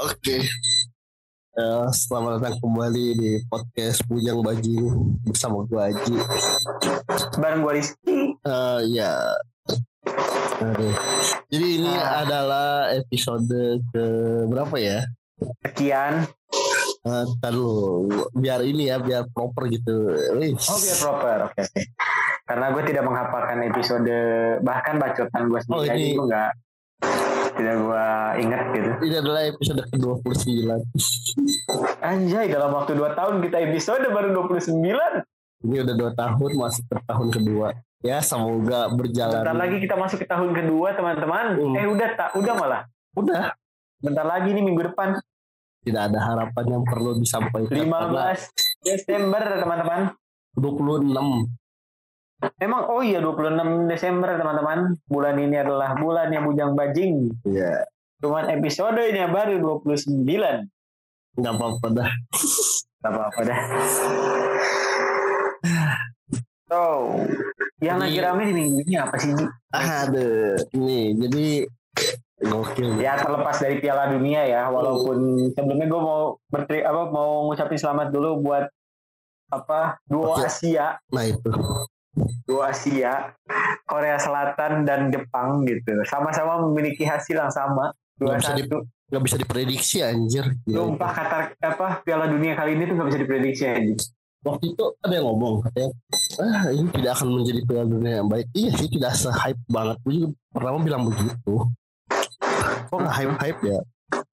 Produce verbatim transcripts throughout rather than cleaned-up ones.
Oke, uh, selamat datang kembali di podcast Bujang Bajing bersama gue Aji, bareng gue Rizky. Uh, ya, Aduh. Jadi ini uh, adalah episode ke berapa ya? Sekian. Uh, taruh biar ini ya, biar proper gitu. Wih. Oh, biar proper, oke okay, oke. Okay. Karena gue tidak menghafalkan episode, bahkan bacotan gue sendiri oh, ini... enggak. Tidak gue ingat gitu. Ini adalah episode ke dua puluh sembilan. Anjay, dalam waktu dua tahun kita episode baru dua puluh sembilan. Ini udah dua tahun, masuk ke tahun kedua. Ya semoga berjalan. Bentar lagi kita masuk ke tahun kedua teman-teman. hmm. Eh udah tak, udah malah Udah bentar lagi nih minggu depan. Tidak ada harapan yang perlu disampaikan. Lima belas Desember teman-teman, dua puluh enam Emang oh iya dua puluh enam Desember teman-teman. Bulan ini adalah bulannya Bujang Bajing. Iya. Cuman episode ini baru dua puluh sembilan. Enggak apa-apa dah. Enggak apa-apa dah. So, yang lagi rame di minggu ini apa sih? Aduh, nih jadi gokil. Ya terlepas dari Piala Dunia ya, walaupun oh. sebelumnya gue mau berteri, apa mau ngucapin selamat dulu buat apa? Duo okay. Asia. Nah itu. Dua Asia, Korea Selatan dan Jepang gitu, sama-sama memiliki hasil yang sama. Dua gak, bisa di, gak bisa diprediksi anjir. Lumpah kata apa Piala Dunia kali ini tuh gak bisa diprediksi anjir. Waktu itu ada yang ngomong katanya, ah ini tidak akan menjadi Piala Dunia yang baik. Iya sih, tidak se-hype banget. Gue juga pertama bilang begitu. Kok gak hype-hype ya?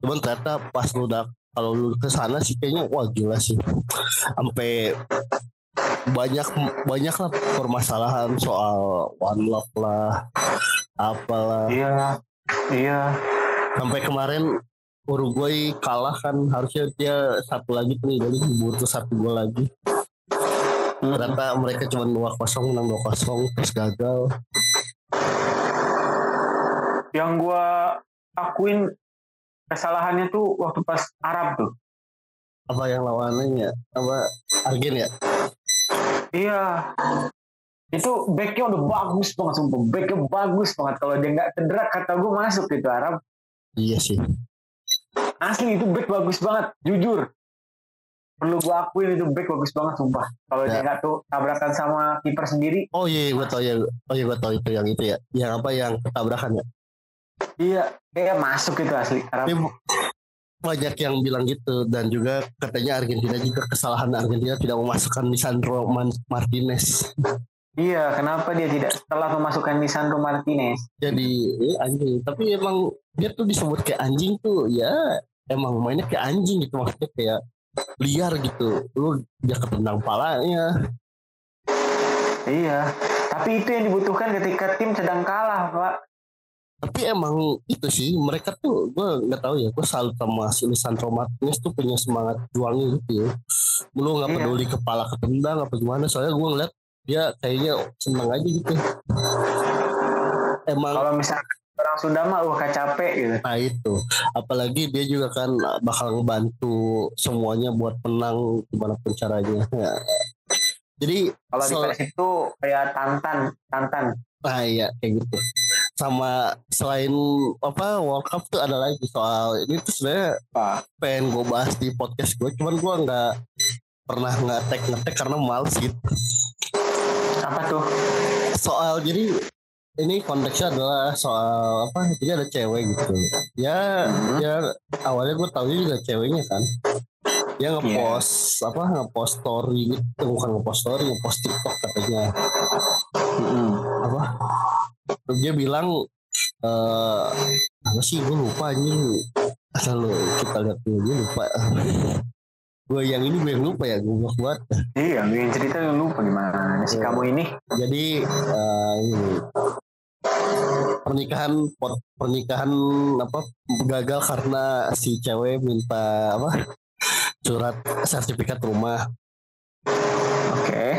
Cuman ternyata pas lu udah, kalau lu kesana sih kayaknya wah gila sih. Sampai banyak banyak lah permasalahan soal one love lah apalah. Iya iya sampai kemarin Uruguay kalah kan, harusnya dia satu lagi tuh dari Burtu satu gol lagi. hmm. Ternyata mereka cuma dua kosong, menang dua kosong terus gagal. Yang gua akuin kesalahannya tuh waktu pas Arab tuh apa yang lawanannya apa Argen ya. Iya, itu backnya udah bagus banget sumpah, backnya bagus banget. Kalau dia nggak cedera, kata gue masuk gitu Arab. Iya sih. Asli itu back bagus banget, jujur. Perlu gue akuin itu back bagus banget sumpah. Kalau ya. Dia nggak tuh tabrakan sama kiper sendiri. Oh iya, gue tau ya. Oh iya, gue tau itu yang itu ya. Yang apa yang tabrakan ya? Iya, kayak masuk itu asli Arab. Banyak yang bilang gitu, dan juga katanya Argentina juga kesalahan Argentina tidak memasukkan Lisandro Martinez. Iya, kenapa dia tidak setelah memasukkan Lisandro Martinez? Jadi eh, anjing, tapi emang dia tuh disebut kayak anjing tuh ya, emang mainnya kayak anjing gitu, maksudnya kayak liar gitu. Lu dia ketendang palanya. Iya, tapi itu yang dibutuhkan ketika tim sedang kalah, Pak. Tapi emang itu sih, mereka tuh gue nggak tahu ya, gue salut sama Lisandro Martinez tuh punya semangat juangnya gitu ya. Lu nggak peduli yeah. kepala ketendang apa gimana, soalnya gue ngeliat dia kayaknya seneng aja gitu. Emang kalau misalkan orang Sunda mah wah capek gitu. Nah itu, apalagi dia juga kan bakal ngebantu semuanya buat menang gimana pun caranya. Ya. Jadi kalau di Persib itu kayak tantan, tantan. Nah iya kayak gitu. Sama selain apa World Cup tuh ada lagi soal ini tuh sebenarnya ah. pengen gue bahas di podcast gue, cuman gue nggak pernah ngetek ngetek karena males gitu. Apa tuh? Soal jadi ini konteksnya adalah soal apa? Jadi ada cewek gitu. Ya mm-hmm. ya awalnya gue tahu juga ceweknya kan. Dia ngepost yeah. apa ngepost story gitu, bukan ngepost story, ngepost TikTok katanya. Mm-hmm. Apa? Dia bilang eh apa sih gue lupa anjing. Asal lo kita lihat dulu, gue lupa. Gue yang ini gue yang lupa ya, gue blok banget. Iya, gue yang cerita yang lupa gimana sih yeah. kamu ini. Jadi uh, ini pernikahan pot, pernikahan apa gagal karena si cewek minta apa surat sertifikat rumah. Oke. Okay.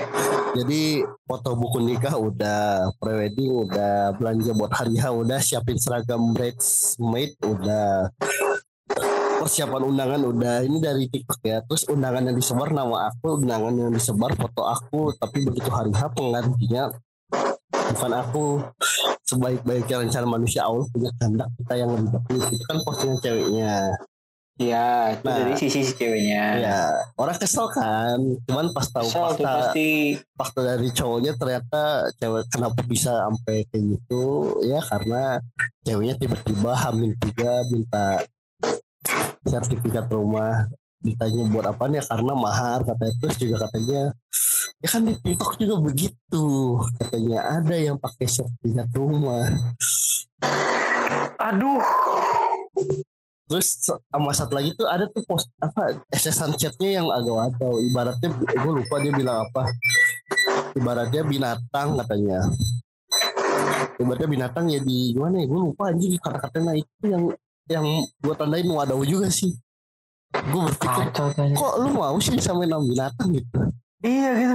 Jadi foto buku nikah udah, prewedding udah, belanja buat hari H udah, siapin seragam bridesmaid udah, persiapan undangan udah. Ini dari TikTok ya. Terus undangan yang disebar nama aku, undangan yang disebar foto aku, tapi begitu hari H pengantinnya bukan aku. Sebaik-baiknya rencana manusia Allah punya kehendak, kita yang lebih baik. Itu kan postingan ceweknya. Iya, itu nah, dari sisi ceweknya. Iya, orang kesel kan. Cuman pas tahu fakta, fakta dari cowoknya ternyata cewek kenapa bisa sampai kayak gitu? Ya karena ceweknya tiba-tiba hamil tiga minta sertifikat rumah. Ditanya buat apa nih? Karena mahar katanya. Terus juga katanya ya kan di TikTok juga begitu katanya, ada yang pakai sertifikat rumah. Aduh. Terus sama satu lagi tuh ada tuh post apa S S N chatnya yang agak waduh, ibaratnya gue lupa dia bilang apa, ibaratnya binatang katanya, ibaratnya binatang ya di gimana ya gue lupa anjing kata-katanya. Itu yang yang gue tandain waduh juga sih. Gue berpikir, kok lu mau sih disamain sama binatang gitu? Iya gitu.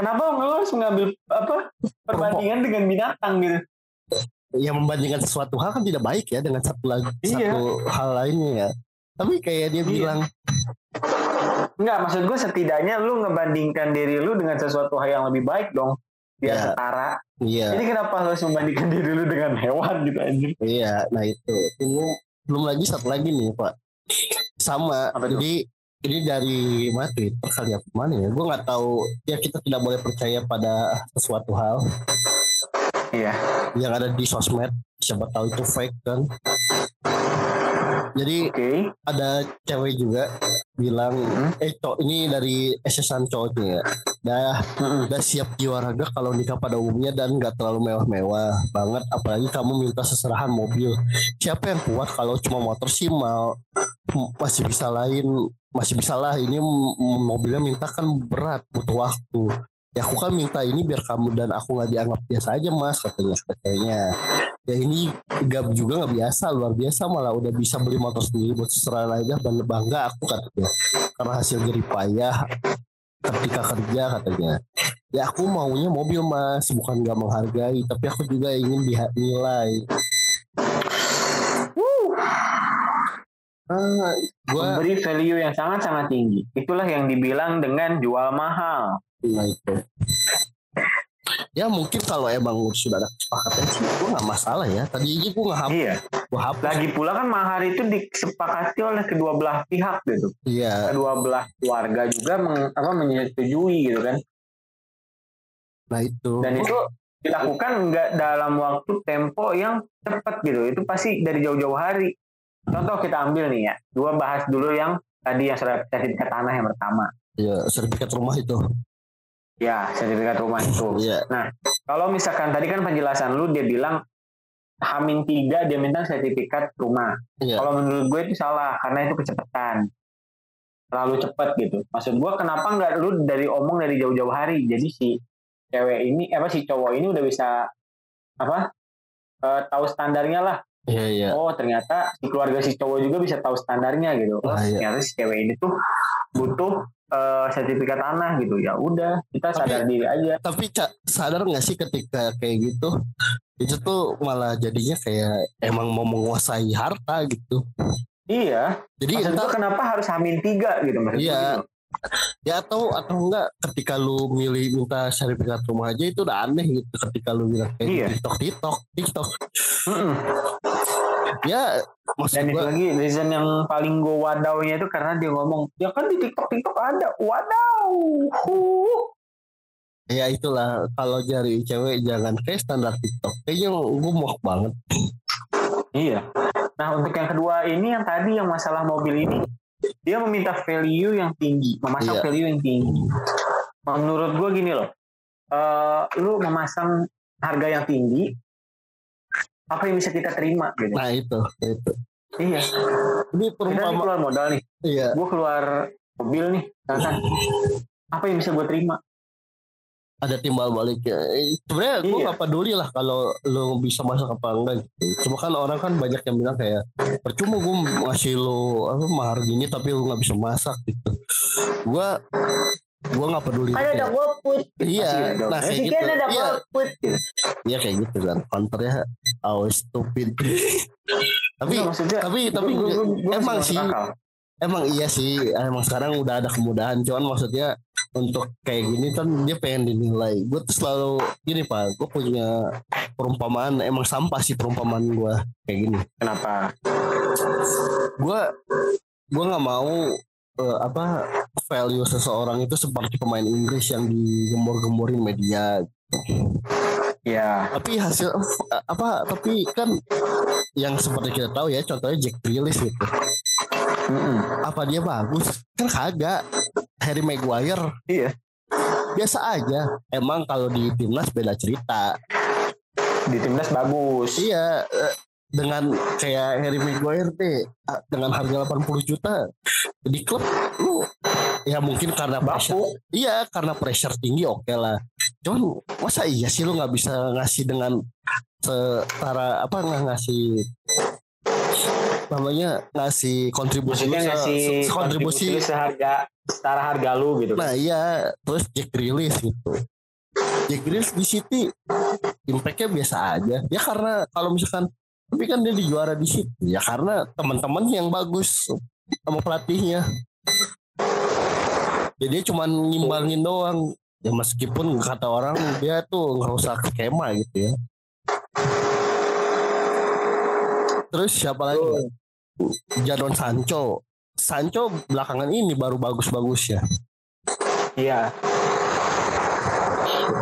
Kenapa lu harus ngambil apa perbandingan Propo. dengan binatang gitu? Ya membandingkan sesuatu hal kan tidak baik ya dengan satu lagi iya. satu hal lainnya ya. Tapi kayak dia iya. bilang, enggak, maksud gue setidaknya lu ngebandingkan diri lu dengan sesuatu hal yang lebih baik dong. Biar ya. setara. Iya. Jadi kenapa harus membandingkan diri lu dengan hewan gitu anjir? Iya, nah itu. Ini belum lagi satu lagi nih Pak. Sama, jadi ini dari mana Twitter kali apa mana ya? Gue nggak tahu. Ya kita tidak boleh percaya pada sesuatu hal. Iya. Yang ada di sosmed, siapa tahu itu fake kan? Jadi okay. ada cewek juga bilang, hmm? eh cowok ini dari S S N cowoknya, ya. dah, hmm. dah siap jiwaraga kalau nikah pada umumnya dan nggak terlalu mewah-mewah banget, apalagi kamu minta seserahan mobil. Siapa yang kuat kalau cuma motor sih mal, masih bisa lain, masih bisa lah. Ini mobilnya minta kan berat, butuh waktu. Ya aku kan minta ini biar kamu dan aku nggak dianggap biasa aja mas katanya katanya. Ya ini gak juga nggak biasa, luar biasa malah udah bisa beli motor sendiri buat seserahan aja dan bangga aku katanya. Karena hasil jerih payah ketika kerja katanya. Ya aku maunya mobil mas, bukan nggak menghargai, tapi aku juga ingin dinilai. Uh, gua... Beri value yang sangat-sangat tinggi. Itulah yang dibilang dengan jual mahal. Nah itu. Ya mungkin kalau emang sudah ada kesepakatan sih, gue nggak masalah ya. Tadi aja gue nggak hapus. Iya. Gue hapus. Lagi pula kan mahar itu disepakati oleh kedua belah pihak gitu. Iya. Kedua belah keluarga juga meng, apa menyetujui gitu kan. Nah itu. Dan itu dilakukan nggak dalam waktu tempo yang cepat gitu. Itu pasti dari jauh-jauh hari. Contoh kita ambil nih ya, gua bahas dulu yang tadi yang sertifikat tanah yang pertama. Iya, sertifikat rumah itu. Ya, sertifikat rumah itu. Iya. Nah, kalau misalkan tadi kan penjelasan lu dia bilang Hamin tiga dia minta sertifikat rumah. Ya. Kalau menurut gue itu salah karena itu kecepatan, terlalu cepat gitu. Maksud gue kenapa nggak lu dari omong dari jauh-jauh hari? Jadi si cewek ini, apa si cowok ini udah bisa apa? E, tahu standarnya lah. Iya, iya. Oh ternyata si keluarga si cowok juga bisa tahu standarnya gitu. Oh, iya. Ternyata si cewek ini tuh butuh uh, sertifikat tanah gitu. Ya udah kita sadar tapi, diri aja. Tapi sadar nggak sih ketika kayak gitu? Itu tuh malah jadinya kayak emang mau menguasai harta gitu. Iya. Jadi maksud entar, kenapa harus hamil tiga gitu maksudnya? Iya. Gitu. Ya atau atau enggak ketika lu milih minta sertifikat rumah aja itu udah aneh gitu ketika lu bilang kayak iya. TikTok TikTok TikTok. Mm-mm. Ya maksud dan gua, itu lagi reason yang paling gue wadaunya itu karena dia ngomong ya kan di TikTok TikTok ada wadau. Huh. Ya itulah kalau cari cewek jangan kayak standar TikTok. Kayaknya gue muak banget. Iya. Nah untuk yang kedua ini yang tadi yang masalah mobil ini. Dia meminta value yang tinggi, memasang yeah. value yang tinggi. Menurut gue gini loh, uh, lu memasang harga yang tinggi, apa yang bisa kita terima? Gitu. Nah itu, itu. Iya. Ini perumpamaan. Kita keluar modal nih. Iya. Gue keluar mobil nih, misalkan. Apa yang bisa gue terima? ada timbal baliknya. Sebenarnya iya. Gue gak peduli lah kalau lo bisa masak apa enggak gitu. Cuma kan orang kan banyak yang bilang kayak percuma gue ngasih lo apa, mahar gini tapi lo gak bisa masak gitu. Gue gue gak peduli. Kan udah gue put. Iya. Nah kayak gitu. Iya. Iya ya, kayak gitu kan. Counternya always stupid. Tapi nah, tapi gue, tapi gue, gue, gue emang sih. Akal. Emang iya sih, emang sekarang udah ada kemudahan. Cuman maksudnya untuk kayak gini kan dia pengen dinilai. Gue tuh selalu gini Pak, gue punya perumpamaan, emang sampah sih perumpamaan gue kayak gini. Kenapa? Gue gue nggak mau uh, apa value seseorang itu seperti pemain Inggris yang digembor-gemborin media. Ya. Tapi hasil apa? Tapi kan yang seperti kita tahu ya, contohnya Jack Grealish gitu. Mm-mm. Apa dia bagus? Kan kagak. Harry Maguire. Iya. Biasa aja. Emang kalau di timnas beda cerita. Di timnas bagus. Iya. Dengan kayak Harry Maguire deh, dengan harga delapan puluh juta di klub lu ya mungkin karena pressure. Iya, karena pressure tinggi oke okay lah. Cuman masa iya sih lu nggak bisa ngasih dengan setara apa nggak ngasih namanya ngasih kontribusi ngasih se- kontribusi seharga setara harga lu gitu. Nah iya, terus Jack Grealish gitu. Jack Grealish di City impact-nya biasa aja. Ya karena kalau misalkan tapi kan dia di juara di situ ya karena teman-teman yang bagus sama pelatihnya. Jadi dia cuma ngimbangin doang. Ya meskipun kata orang dia tuh ngerusak skema gitu ya. Terus siapa lagi? Jadon Sancho. Sancho belakangan ini baru bagus-bagus ya. Iya.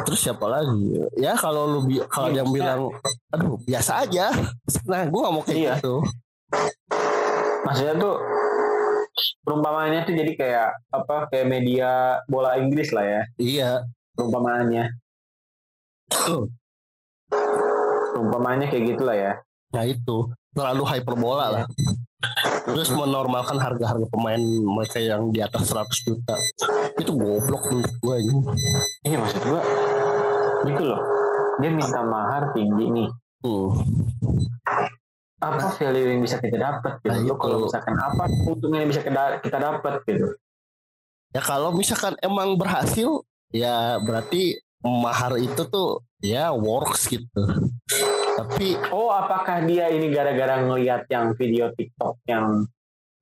Terus siapa lagi ya kalau lu bi- kalau dia bilang aduh biasa aja, nah gue gak mau kayak iya. Gitu maksudnya tuh perumpamaannya tuh jadi kayak apa kayak media bola Inggris lah ya. Iya perumpamaannya perumpamaannya kayak gitulah ya. Nah itu terlalu hyperbola lah. Terus menormalkan harga-harga pemain mereka yang di atas seratus juta itu goblok menurut gue ini. Iya maksud gue gitu loh, dia minta mahar tinggi nih uh. apa value yang bisa kita dapat gitu. Nah, lo kalau misalkan apa untungnya yang bisa kita dapat gitu ya kalau misalkan emang berhasil ya berarti mahar itu tuh ya works gitu. Tapi oh apakah dia ini gara-gara ngelihat yang video TikTok yang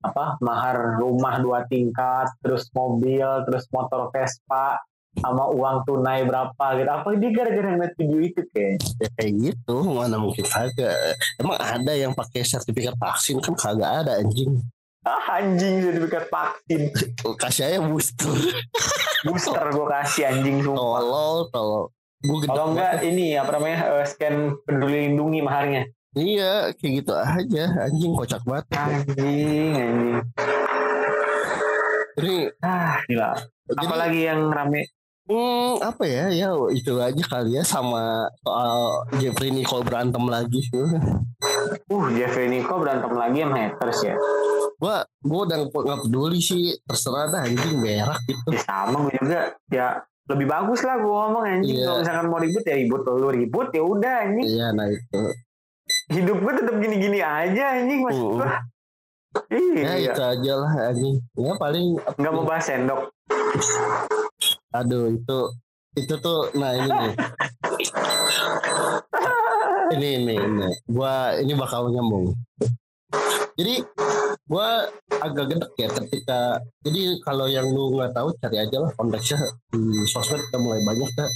apa mahar rumah dua tingkat terus mobil terus motor Vespa sama uang tunai berapa gitu, apa dia gara-gara ngeliat video itu kayak ya, kayak gitu. Mana mungkin kagak, emang ada yang pakai sertifikat vaksin kan kagak ada anjing. Ah anjing sertifikat vaksin kasih aja booster booster gue kasih anjing sumpah tolol tolol. Kalau enggak ini apa namanya uh, scan peduli lindungi maharnya. Iya kayak gitu aja anjing kocak banget. Anjing anjing. Jadi ah gila. Apalagi jadi, yang rame. Hmm apa ya ya itu aja kali ya sama soal Jeffrey Nicole berantem lagi. Uh Jeffrey Nicole berantem lagi sama haters ya. Gua gua udah nggak peduli sih terserah dah anjing berak gitu. Ya, sama gue juga ya. Lebih bagus lah gue ngomong anjing. Yeah. Kalau misalkan mau ribut ya ribut. Kalau ribut ya udah anjing. Iya yeah, nah itu. Hidup gue tetap gini-gini aja anjing. Maksud uh. gue. Iya. Ya itu aja lah anjing. Ya paling. Gak mau bahas sendok. Aduh itu. Itu tuh. Nah ini nih. ini ini ini. Gue ini bakal nyambung. Jadi gue agak gedek ya ketika jadi kalau yang lu nggak tahu cari aja lah konteksnya di sosmed kita mulai banyak kan.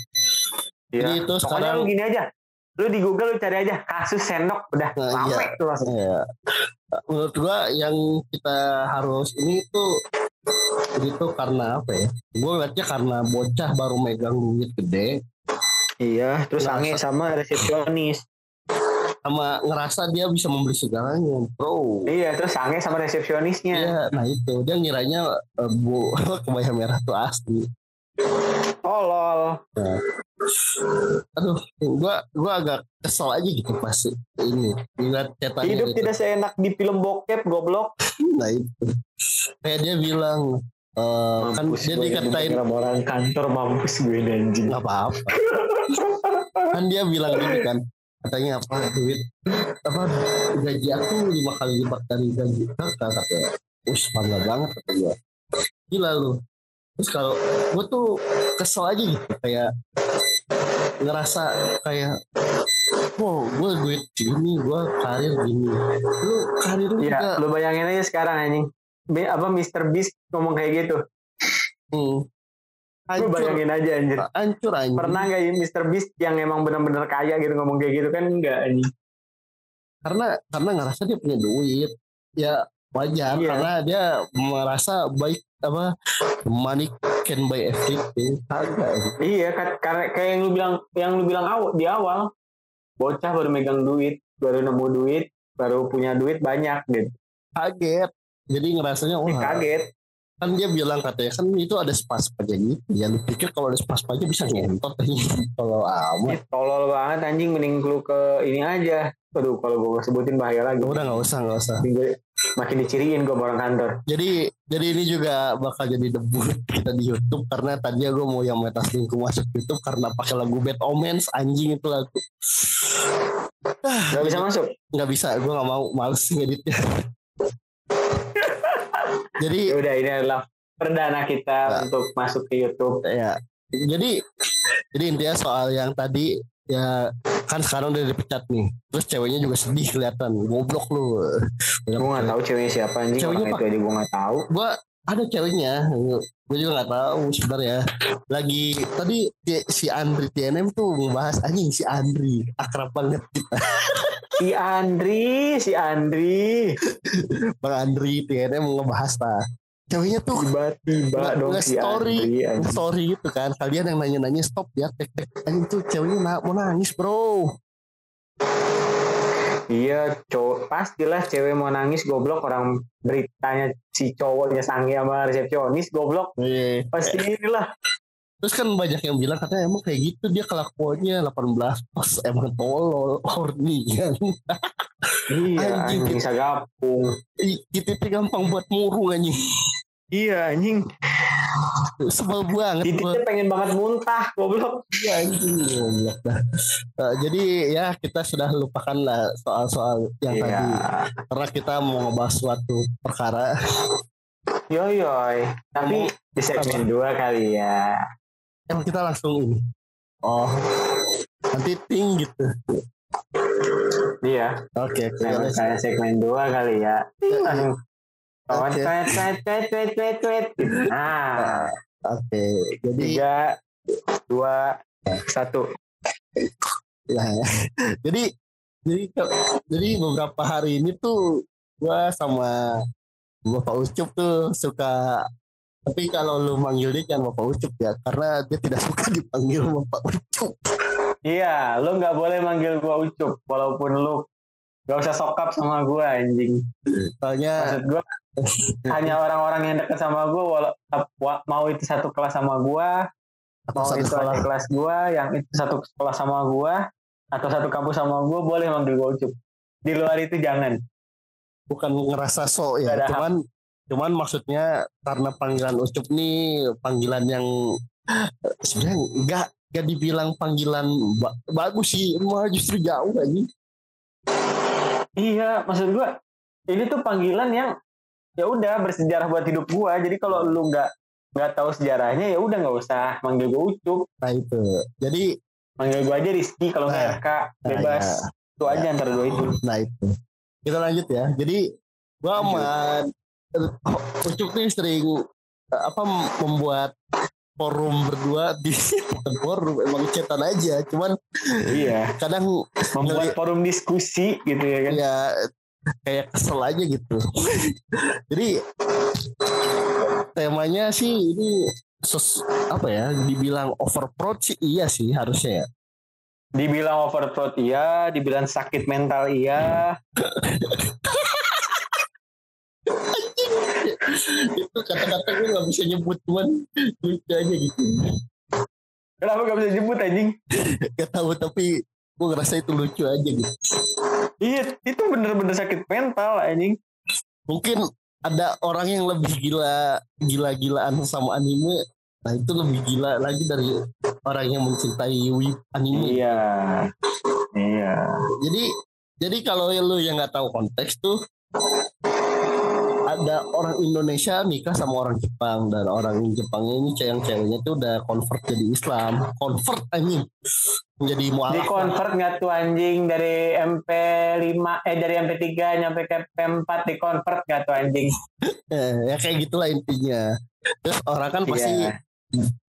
Ya. Jadi itu sekarang gini aja, lu di Google lu cari aja kasus sendok udah sampai nah, tuh langsung. Iya. Menurut gue yang kita harus ini tuh itu karena apa ya? Gue lihatnya karena bocah baru megang duit gede. Iya. Terus sange sama resepsionis. Sama ngerasa dia bisa membeli segalanya, bro. Iya, terus sange sama resepsionisnya. Iya, nah itu dia ngiranya uh, bu kebaya merah tuh asli. Tolol. Nah. Aduh, gua gua agak kesel aja gitu pasti ini. Lihat cetanya. Hidup gitu. Tidak seenak di film bokep, goblok. Nah itu. Kayak dia bilang, Uh, kan dia dikatain orang kantor, mampus gue anjing. Gak apa-apa. Kan dia bilang gini kan, katanya apa duit apa gaji aku lima kali lipat dari gaji kakak, katanya. Us bangga banget katanya. Gila lu. Terus kalau gue tuh kesel aja gitu, kayak ngerasa kayak wow, gue duit gini, gue karir gini. Lu karir lu ya, juga. Lu bayangin aja sekarang anjing. B, apa Mister Beast ngomong kayak gitu. Hmm. Hancur. Lu bayangin aja anjir. Hancur anjir. Pernah gak ya Mister Beast yang emang benar-benar kaya gitu ngomong kayak gitu, kan enggak anjir. Karena karena ngerasa dia punya duit. Ya wajar yeah. Karena dia merasa baik apa money can buy everything. Iya, karena kayak yang lu bilang yang lu bilang awal, di awal bocah baru megang duit, baru nemu duit, baru punya duit banyak gitu. Kaget. Jadi ngerasanya wah. Kaget. Kan dia bilang katanya kan itu ada spas-spasnya gitu. Ya lu pikir kalau ada spas-spasnya bisa ngentot kalau amat. Tolol banget anjing, mending lu ke ini aja. Aduh, kalau gue sebutin bahaya lagi. Udah enggak usah, enggak usah. Makin diciriin gue orang kantor. Jadi jadi ini juga bakal jadi debut kita di YouTube, karena tadinya gue mau yang metasling ke masuk YouTube karena pakai lagu Bad Omens anjing, itu lagu. Enggak bisa masuk. Enggak bisa, gue enggak mau, males ngeditnya. Jadi udah, ini adalah perdana kita ya, untuk masuk ke YouTube ya. Jadi jadi intinya soal yang tadi ya, kan sekarang udah dipecat nih. Terus ceweknya juga sedih kelihatan. Goblok lu. Gue nggak tahu ceweknya siapa anjing. Ceweknya itu aja gue nggak tahu. Gue ada ceweknya. Gue juga nggak tahu sebenarnya. Lagi tadi si Andri T N M tuh ngebahas anjing, si Andri akrab banget kita. Si Andri, si Andri, Bang Andri T N M ngebahas lah. Ceweknya tuh tiba-tiba dong si story, Andri, story gitu kan. Kalian yang nanya-nanya stop ya, tek-tek. Anjing tuh ceweknya na- mau nangis bro. Iya cowok, pastilah cewek mau nangis goblok. Orang beritanya si cowoknya sange sama resepsionis goblok. Iya. Pasti inilah. Terus kan banyak yang bilang katanya emang kayak gitu dia kelakuannya delapan belas pas, emang tolol horny kan. Iya anjing, anjing bisa gapung. Titik gampang buat murung anjing. Iya anjing. Sebel banget. Titiknya pengen banget muntah goblok. Iya anjing goblok. Nah, jadi ya kita sudah lupakan lah soal-soal yang iya. tadi. Karena kita mau ngebahas suatu perkara. Yoyoy. Tapi di segmen dua kali ya. Yang kita langsung ini. Oh. Nanti ting gitu. Iya. Oke, okay, kayak segmen dua kali ya. Ting. Kawan kayak kayak kayak kayak kayak. Ah. Oke. Jadi tiga dua satu. Ya. Jadi jadi jadi beberapa hari ini tuh gua sama Bapak Ucup tuh suka. Tapi kalau lu manggil dia jangan Bapak Ucup ya, karena dia tidak suka dipanggil Bapak Ucup. Iya, lu gak boleh manggil gua Ucup, walaupun lu gak usah sokap sama gua anjing. Soalnya maksud gua hanya orang-orang yang dekat sama gua, wala- mau itu satu kelas sama gua, atau mau satu itu satu kelas gua, yang itu satu sekolah sama gua, atau satu kampus sama gua, boleh manggil gua Ucup. Di luar itu jangan. Bukan ngerasa sok ya, cuman cuman maksudnya karena panggilan Ucup nih panggilan yang sebenarnya enggak enggak dibilang panggilan ba- bagus sih, malah justru jauh lagi. Iya, maksud gua ini tuh panggilan yang ya udah bersejarah buat hidup gua. Jadi kalau lu enggak enggak tahu sejarahnya ya udah enggak usah manggil gua Ucup. Nah itu. Jadi manggil gua aja Rizky kalau enggak nah, Kak, bebas. Nah, ya. Itu aja ya. Antara dua itu. Nah itu. Kita lanjut ya. Jadi gua sama Ucup nih sering apa membuat forum berdua di forum emang chatan aja, cuman iya kadang membuat forum diskusi gitu ya kan ya, kayak kesel aja gitu. Jadi temanya sih ini sus, apa ya dibilang overproud sih iya sih harusnya ya. Dibilang overproud iya, dibilang sakit mental iya. Itu kata-kata gue gak bisa nyebut, cuman lucu aja gitu. Kenapa gak bisa nyebut anjing? Gak tahu, tapi gue ngerasa itu lucu aja gitu. Iya, itu bener-bener sakit mental anjing. Mungkin ada orang yang lebih gila gila-gilaan sama anime, nah itu lebih gila lagi dari orang yang mencintai anime. Iya, iya. Jadi jadi kalau lu yang nggak tahu konteks tuh, ada orang Indonesia nikah sama orang Jepang, dan orang Jepangnya ini cewek-ceweknya tuh udah convert jadi Islam, convert anjing, menjadi mualaf. Di convert nggak tuh anjing dari M P lima eh dari M P tiga nyampe ke M P empat di convert nggak tuh anjing? Ya kayak gitulah intinya. Terus orang kan pasti yeah.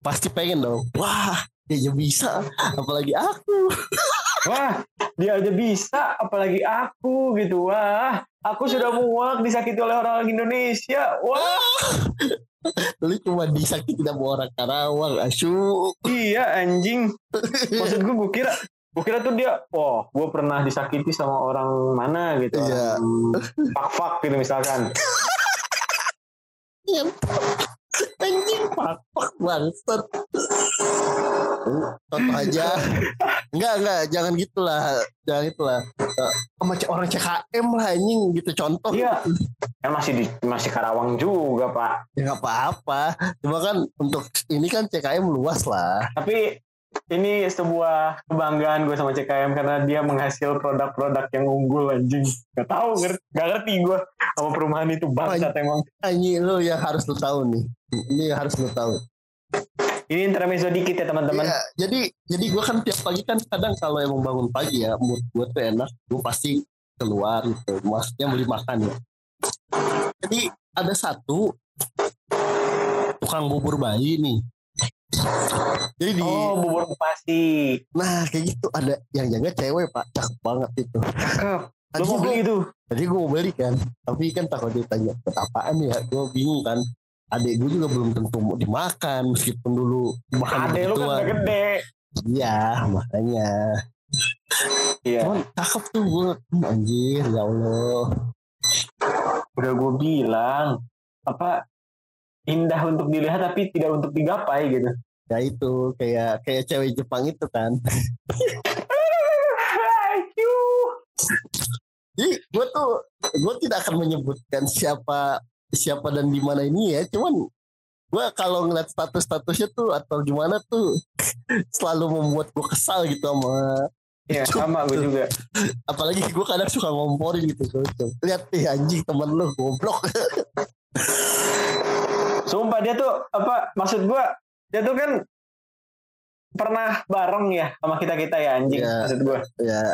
pasti pengen dong, wah dia aja bisa apalagi aku, wah dia aja bisa apalagi aku gitu, wah aku sudah muak disakiti oleh orang Indonesia, wah lu cuma disakiti sama orang Karawang asyuk. Iya anjing, maksud gue gue kira gue kira tuh dia wah gue pernah disakiti sama orang mana gitu, yeah. fak-fak gitu misalkan. Anjing patok bangsat. Toto aja. Enggak enggak jangan gitulah. Jangan gitulah. Sama orang C K M lah anjing gitu contoh. Iya. Kan masih di masih Karawang juga, Pak. Ya enggak apa-apa. Cuma kan untuk ini kan C K M luas lah. Tapi ini sebuah kebanggaan gue sama C K M karena dia menghasil produk-produk yang unggul anjing. Gak tau, gak ngerti gue sama perumahan itu bangsat emang. Anjing lu yang harus lu tahu nih. Ini yang harus lu tahu. Ini intermezzo dikit ya teman-teman. Ya, jadi jadi gue kan tiap pagi kan kadang kalau emang bangun pagi ya mood gue tuh enak, gue pasti keluar gitu. Maksudnya beli makan ya. Jadi ada satu tukang bubur bayi nih. Jadi di oh bubur pasti. Nah kayak gitu ada yang jaga cewek pak, cakep banget itu. Cakep. Lo mau beli itu? Tadi gue mau beli kan, tapi kan takut ditanya apaan ya, gue bingung kan. Adek gue juga belum tentu mau dimakan meskipun dulu makan adek lu kan gede. Iya makanya. Iya. Cuman cakep tuh gue, anjir ya Allah. Udah gue bilang apa? Indah untuk dilihat tapi tidak untuk digapai gitu. Ya itu kayak kayak cewek Jepang itu kan. Jadi gue tuh gue tidak akan menyebutkan siapa siapa dan di mana ini ya. Cuman gue kalau ngeliat status-statusnya tuh atau gimana tuh selalu membuat gue kesal gitu sama. Iya sama gue juga. Apalagi gue kadang suka ngomporin gitu. Lihat nih anjing temen lu goblok. Sumpah dia tuh apa maksud gue dia tuh kan pernah bareng ya sama kita kita ya anjing yeah, maksud gue yeah.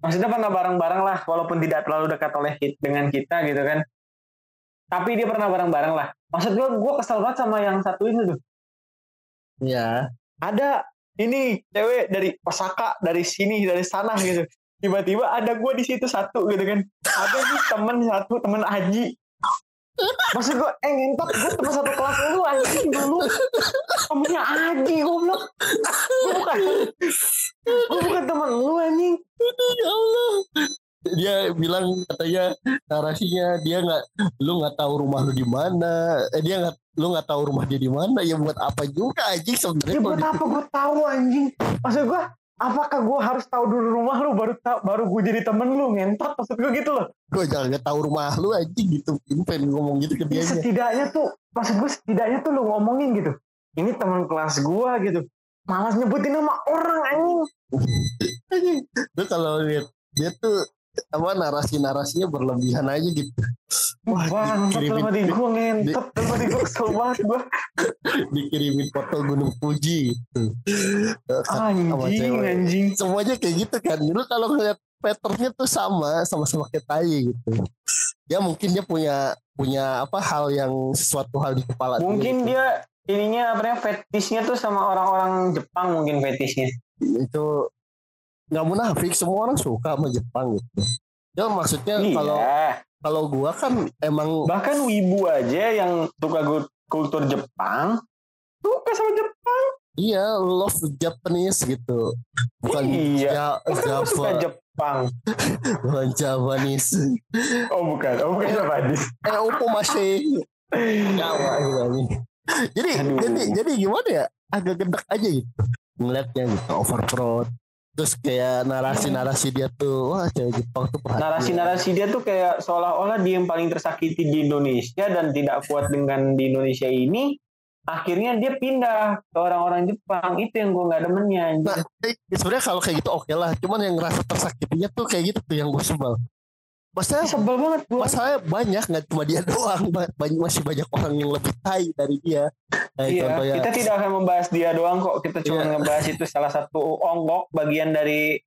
maksudnya pernah bareng bareng lah walaupun tidak terlalu dekat oleh hit dengan kita gitu kan, tapi dia pernah bareng bareng lah. Maksud gue gue kesel banget sama yang satu ini tuh ya yeah. Ada ini cewek dari Osaka dari sini dari sana gitu, tiba-tiba ada gue di situ satu gitu kan, ada nih temen satu temen Aji. Maksud gue, eh ngentot, gue temen satu kelas lu anjing dulu. Temennya Aji, goblok. Gue bukan, gue bukan temen lu anjing. Ya Allah. Dia bilang katanya narasinya dia nggak, lu nggak tahu rumah lu di mana. Eh, dia nggak, lu nggak tahu rumah dia di mana. Ya buat apa juga anjing sebenarnya? Ya buat apa gue tahu anjing? Maksud gue, apakah gue harus tahu dulu rumah lu baru ta- baru gue jadi temen lu ngentot, maksud gue gitu loh. Gue jangan nggak tahu rumah lu aja gitu, gue pengen ngomong gitu ke dia. Ya, setidaknya tuh, maksud gue setidaknya tuh lu ngomongin gitu. Ini teman kelas gue gitu, malas nyebutin nama orang anjing. Lu kalau lihat dia tuh apa narasi-narasinya berlebihan aja gitu. Wah, dikirimin sama di gue ngentot, sama di gue kesel banget gue. Dikirimin foto Gunung Fuji gitu. Anjing, anjing. Semuanya kayak gitu kan. Lu kalau ngeliat patternnya tuh sama, sama-sama kayak tai gitu. Ya mungkin dia punya punya apa hal yang sesuatu hal di kepala. Mungkin gitu. Dia ininya apa ya fetishnya tuh sama orang-orang Jepang mungkin fetishnya. Itu nggak munafik, semua orang suka sama Jepang gitu. Ya maksudnya iya. kalau kalau gua kan emang bahkan wibu aja yang suka kultur Jepang suka sama Jepang. Iya, love Japanese gitu. Bukan iya. ja, Java. Suka Jepang. Bukan Japanese. Oh bukan, oh bukan Japanese. Eh opo masih Jawa ini. Jadi Aduh. jadi jadi gimana ya? Agak gedek aja gitu. Ngeliatnya gitu overproud. Terus kayak narasi-narasi dia tuh, wah cewek Jepang tuh perhatian. Narasi-narasi dia tuh kayak seolah-olah dia yang paling tersakiti di Indonesia dan tidak kuat dengan di Indonesia ini. Akhirnya dia pindah ke orang-orang Jepang. Itu yang gue gak demennya. Nah, sebenarnya kalau kayak gitu oke okay lah. Cuman yang ngerasa tersakitinya tuh kayak gitu tuh yang gue sebel. Masalahnya, sebel banget gue. Masalahnya banyak, gak cuma dia doang. Banyak, masih banyak orang yang lebih tai dari dia. Nah, iya, contohnya, kita tidak akan membahas dia doang kok. Kita cuma iya. ngebahas itu salah satu onggok bagian dari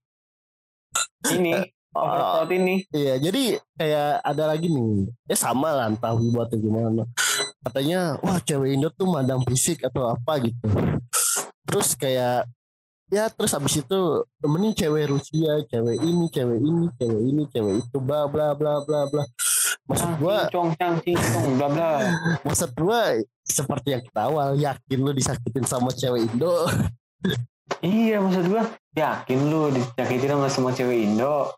ini. Overthought uh, ini. Iya, jadi kayak ada lagi nih. Ya sama lah, entah buatnya gimana. Katanya, wah cewek Indo tuh madam fisik atau apa gitu. Terus kayak, ya terus abis itu temenin cewek Rusia, cewek ini, cewek ini, cewek ini, cewek itu, bla bla bla bla bla. Maksud gua, cong cang cong bla bla. Maksud gua seperti yang kita awal, yakin lu disakitin sama cewek Indo. Iya, maksud gua yakin lu disakitin sama semua cewek Indo.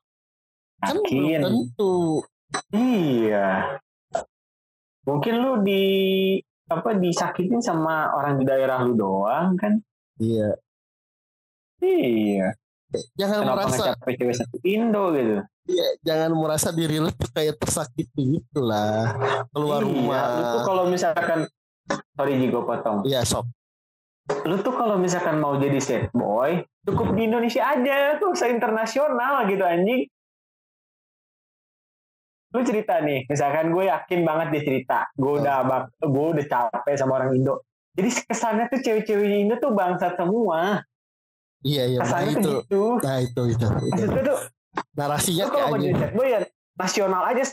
Yakin. Kan belum tentu. Iya. Mungkin lu di apa disakitin sama orang di daerah lu doang kan? Iya. Iya. Jangan kenapa merasa cewek sakit Indo gitu. Iya, jangan merasa diri lu tuh kayak tersakiti gitu lah. Keluar iya, rumah. Lu tuh kalau misalkan sorry Ji gue potong. Iya, sob. Lu tuh kalau misalkan mau jadi sad boy, cukup di Indonesia aja, tuh se-internasional gitu anjing. Lu cerita nih, misalkan gue yakin banget dia cerita. Gue udah abang, gue udah capek sama orang Indo. Jadi kesannya tuh cewek-cewek Indo tuh bangsat semua. Iya iya nah itu, gitu. nah itu itu. itu. itu tuh, narasinya kayak aja. Kalau gue ya nasional aja,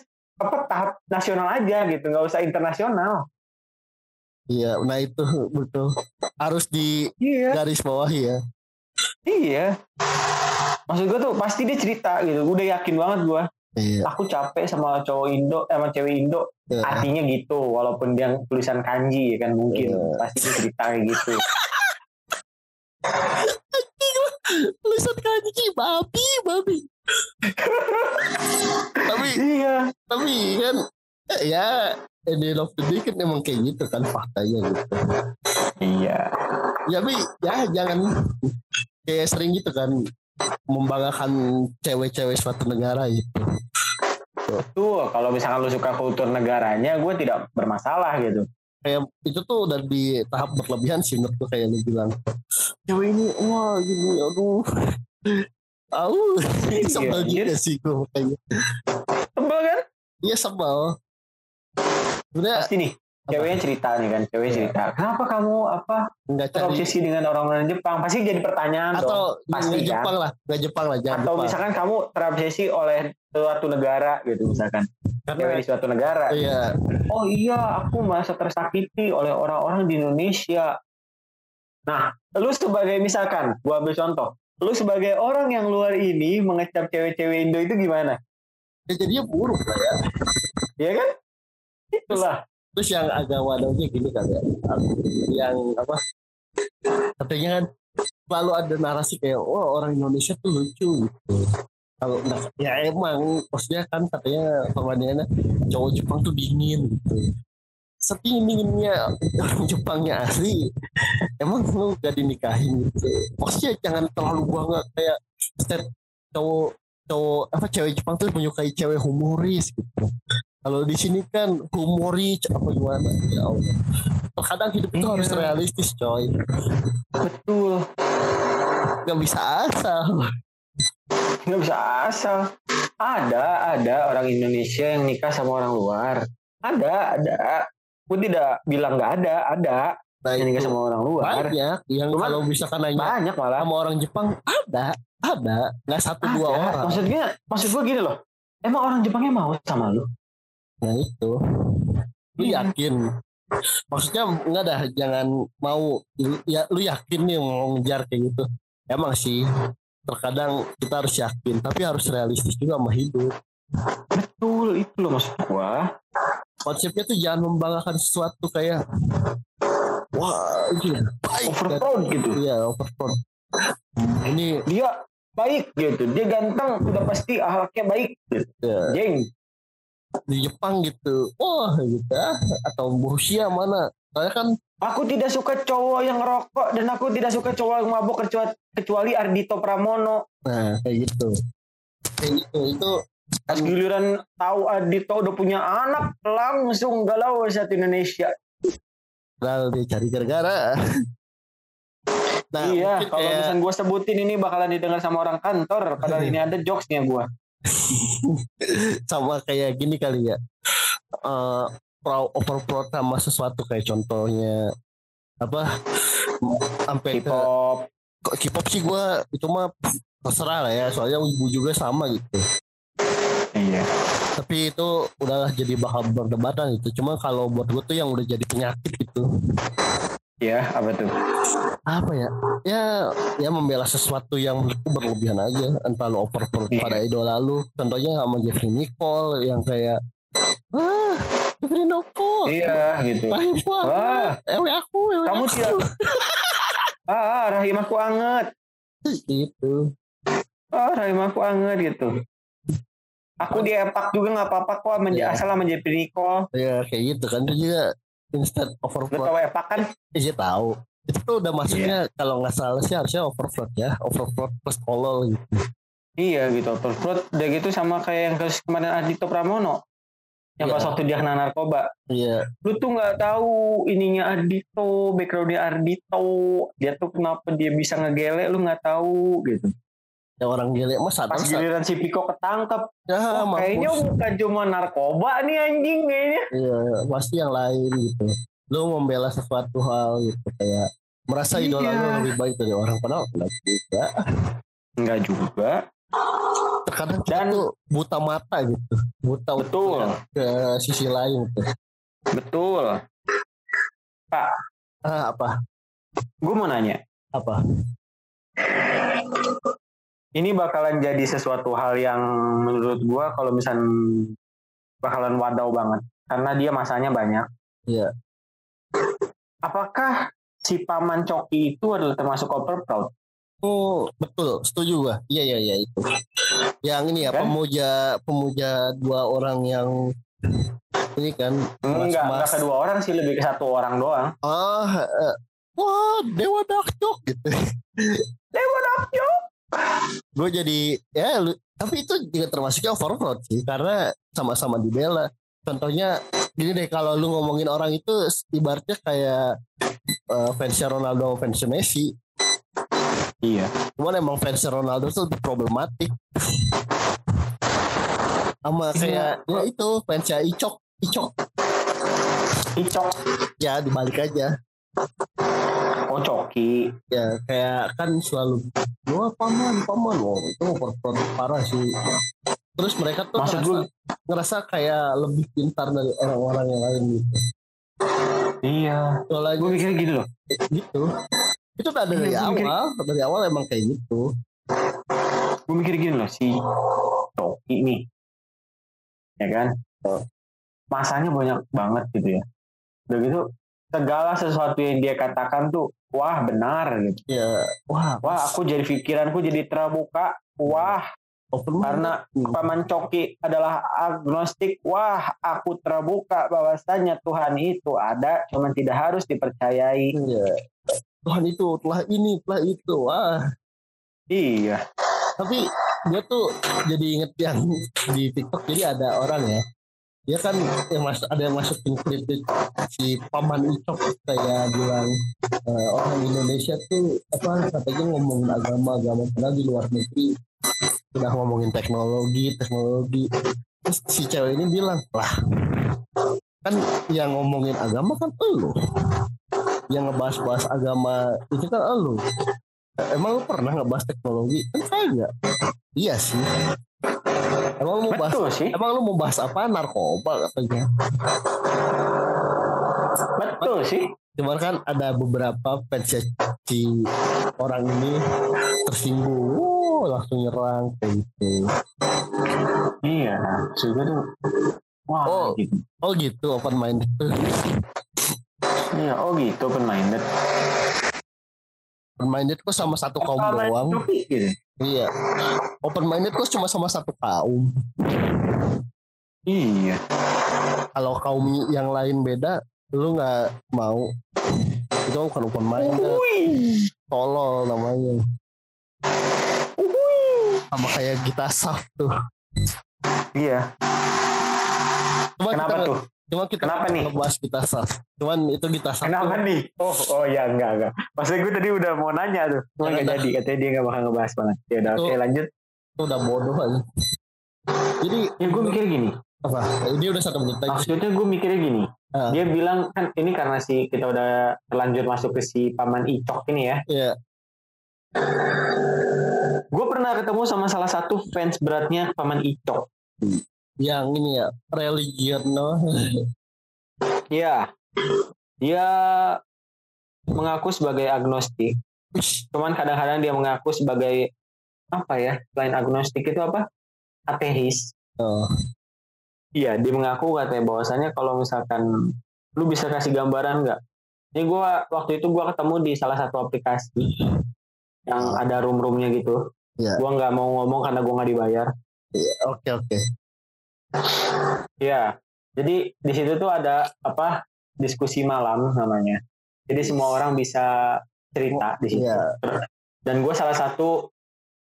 apa tahap nasional aja gitu, nggak usah internasional. Iya, nah itu betul. Harus di iya. garis bawah ya. Iya. Maksud gue tuh pasti dia cerita gitu. Udah yakin banget gue. Iya. Aku capek sama cowok Indo, eh, sama cewek Indo. Iya. Artinya gitu, walaupun dia tulisan kanji ya kan mungkin iya. pasti dia cerita kayak gitu. Tulisan kanji babi babi tapi iya tapi kan ya end of the day kan emang kayak gitu kan faktanya gitu iya ya, tapi ya jangan kayak sering gitu kan membanggakan cewek-cewek suatu negara gitu tuh kalau misalkan lu suka kultur negaranya gue tidak bermasalah gitu. Kayak itu tuh udah di tahap berlebihan sih menurut gue kayak lu bilang cewek ini wah gini aduh tahu sebel juga sih gue kayaknya sebel kan iya sebel sebenarnya pasti nih ceweknya cerita nih kan ceweknya cerita kenapa kamu apa nggak terobsesi dengan orang-orang Jepang pasti jadi pertanyaan atau dong. Pasti nggak Jepang kan? lah nggak Jepang lah jangan atau Jepang. Misalkan kamu terobsesi oleh suatu negara gitu misalkan cewek di suatu negara. Iya. Oh iya, aku merasa tersakiti oleh orang-orang di Indonesia. Nah, lu sebagai misalkan, gua ambil contoh, lu sebagai orang yang luar ini mengecap cewek-cewek Indo itu gimana? Ya jadinya buruk lah ya. Iya kan? Itulah. Terus yang agak wadahnya gini kan ya, yang apa? Katanya kan selalu ada narasi kayak, oh orang Indonesia tuh lucu gitu. Kalau nah, ya emang maksudnya kan katanya perbandingannya cowok Jepang tuh dingin gitu. Saking dinginnya orang Jepangnya asli. Emang lu gak dinikahin gitu. Maksudnya jangan terlalu banget kayak step cowok cowok apa cewek Jepang tuh menyukai cewek humoris gitu. Kalau di sini kan humoris apa gimana ya Allah. Terkadang hidup itu harus realistis coy. Betul. Gak bisa asal. Nggak bisa asal. Ada, ada orang Indonesia yang nikah sama orang luar. Ada, ada. Aku tidak bilang nggak ada, ada. Nah, yang nikah sama orang luar. Banyak. Yang cuman, kalau bisa kan nanya. Banyak malah. Sama orang Jepang ada, ada. Nggak satu ada. Dua orang. Maksudnya, maksud gue gini loh. Emang orang Jepangnya mau sama lu? Nah itu. Lu yakin? Maksudnya nggak dah, jangan mau. Ya, lu yakin nih mau ngejar kayak gitu? Emang sih. Terkadang kita harus yakin, tapi harus realistis juga sama hidup. Betul, itu loh maksud gua. Konsepnya tuh jangan membanggakan sesuatu kayak, wah, gila, baik. Overproud gitu. Iya, overproud. Ini dia baik gitu, dia ganteng, udah pasti akhlaknya baik. Gitu. Ya. Jeng. Di Jepang gitu, oh gitu, atau Rusia mana? Saya kan aku tidak suka cowok yang rokok dan aku tidak suka cowok yang mabok kecuali Ardhito Pramono. Nah, kayak gitu. Kayak gitu. Itu pas giliran tahu Ardhito udah punya anak langsung galau saat Indonesia. Lalu dicari gara-gara. Nah, iya, kalau kayak... misalnya gue sebutin ini bakalan didengar sama orang kantor. Padahal ini ada jokesnya gue. Sama kayak gini kali ya. Uh, pro overprot sama sesuatu kayak contohnya apa? Sampai ke K-pop sih gue itu mah terserah lah ya. Soalnya ibu juga sama gitu. Iya. Tapi itu udahlah jadi bahan perdebatan itu. Cuma kalau buat gue tuh yang udah jadi penyakit gitu. Ya, apa tuh? Apa ya? Ya, ya membela sesuatu yang berlebihan aja. Entah lu over-over yeah. pada idola lu. Contohnya sama Jeffrey Nicole yang kayak wah, Jeffrey Nicole. Iya, gitu. Rahim aku, wah, ewe aku, ewe kamu aku. Tidak. ah, rahim aku anget. Gitu. Ah, rahim aku anget gitu. Aku diepak juga nggak apa-apa kok, yeah. asal sama Jeffrey Nicole. Iya, yeah, kayak gitu kan dia juga. Instant overflow. Tahu apa kan? Iya tahu. Itu tuh udah masuknya yeah. kalau nggak salah sih harusnya overflow ya, overflow plus kolol gitu. Iya gitu, overflow. Udah gitu sama kayak yang kasus kemarin Ardhito Pramono, yang yeah. pas waktu dia kena narkoba. Iya. Yeah. Lu tuh nggak tahu ininya Ardhito, backgroundnya Ardhito, dia tuh kenapa dia bisa ngegelek, lu nggak tahu gitu. Ya orang gelek mah sadar. Pas giliran si Piko ketangkep. Ya, oh, kayaknya bukan cuma narkoba nih anjing kayaknya. Iya, pasti yang lain gitu. Lu membela sesuatu hal gitu kayak merasa iya. idola lu lebih baik dari orang padahal enggak juga. Enggak juga. Terkadang dan tuh buta mata gitu. Buta betul ke sisi lain gitu. Betul. Pak, ah, apa? Gue mau nanya. Apa? Ini bakalan jadi sesuatu hal yang menurut gue kalau misal bakalan wadau banget karena dia masanya banyak. Iya. Apakah si paman Coki itu adalah termasuk overproud? Oh betul, setuju gue. Iya iya iya itu. Yang ini ya kan? pemuja pemuja dua orang yang ini kan? Enggak enggak kedua orang sih, lebih ke satu orang doang. Oh, uh, wah Dewa Dakjok gitu. Dewa Dakjok. Gue jadi ya lu, tapi itu juga termasuknya overload sih karena sama-sama dibela. Contohnya gini deh, kalau lu ngomongin orang itu ibaratnya kayak uh, fansnya Ronaldo, fansnya Messi. Iya. Cuman emang fansnya Ronaldo tuh problematik. Sama kayak ya itu fansnya Icok, Icok, Icok. Ya dibalik aja. Oh Coki. Ya kayak kan selalu lu paman paman loh, itu overprod parah sih. Terus mereka tuh ngerasa, gue... ngerasa kayak lebih pintar dari orang-orang yang lain gitu. Iya. Soalnya gue mikirnya gitu loh. Gitu. Itu tadi dari iya, awal, mikir... dari awal emang kayak gitu. Gue mikir gini loh si Coki nih, ya kan? Oh. Masanya banyak banget gitu ya. Udah gitu segala sesuatu yang dia katakan tuh wah benar gitu. Yeah. Wah, wah aku jadi pikiranku jadi terbuka. Wah, open karena mind. Paman Coki adalah agnostik. Wah, aku terbuka bahwasanya Tuhan itu ada, cuman tidak harus dipercayai. Yeah. Tuhan itu telah ini, telah itu. Wah. Iya. Tapi gue tuh jadi inget yang di TikTok jadi ada orang ya. Ya kan yang mas, ada yang masukin kritik si Paman Icok kayak bilang e, orang Indonesia tuh apa katanya ngomongin agama-agama padahal di luar negeri sudah ngomongin teknologi teknologi. Terus si cewek ini bilang lah kan yang ngomongin agama kan elu, yang ngebahas-bahas agama itu kan elu, emang lu pernah ngebahas teknologi kan saya iya sih. Emang lu, bahas, emang lu mau bahas apa? Narkoba katanya. Betul sih. Cuman kan ada beberapa fans si orang ini tersinggung, oh, langsung nyerang kayak gitu. Iya, juga tuh. Wah, oh, gitu. Oh gitu open minded. Iya, oh gitu open minded. Open minded kok sama satu kaum doang. Gitu. Iya, open minded kok cuma sama satu kaum. Iya. Kalau kaum yang lain beda, lu nggak mau, itu bukan open mic, tolol namanya. Uhuy. Sama kayak kita soft tuh. Iya. Cuma kenapa kita, tuh? Cuma kita kenapa nih? Ngebahas kita soft. Cuman itu kita soft. Kenapa tuh. Nih? Oh, oh ya enggak enggak. Maksudnya gue tadi udah mau nanya tuh, cuma nggak jadi. Katanya dia nggak bakal ngebahas banget. Ya udah, oke lanjut. Itu udah bodoh aja. Jadi ya gue mikir gini. Apa? Dia udah satu menit. Maksudnya gue mikirnya gini. Uh. Dia bilang kan ini karena si kita udah terlanjur masuk ke si Paman Icok ini ya. Iya. Yeah. Gue pernah ketemu sama salah satu fans beratnya Paman Icok. Yang ini ya, Religiono. Iya. Dia mengaku sebagai agnostik. Cuman kadang-kadang dia mengaku sebagai apa ya? Selain agnostik itu apa? Ateis. Oh. Iya, dia mengaku katanya bahwasannya kalau misalkan lu bisa kasih gambaran nggak? Ini gue waktu itu gue ketemu di salah satu aplikasi yang ada room-roomnya gitu. Yeah. Gue nggak mau ngomong karena gue nggak dibayar. Oke oke. Iya, jadi di situ tuh ada apa diskusi malam namanya. Jadi yes. Semua orang bisa cerita di situ. Yeah. Dan gue salah satu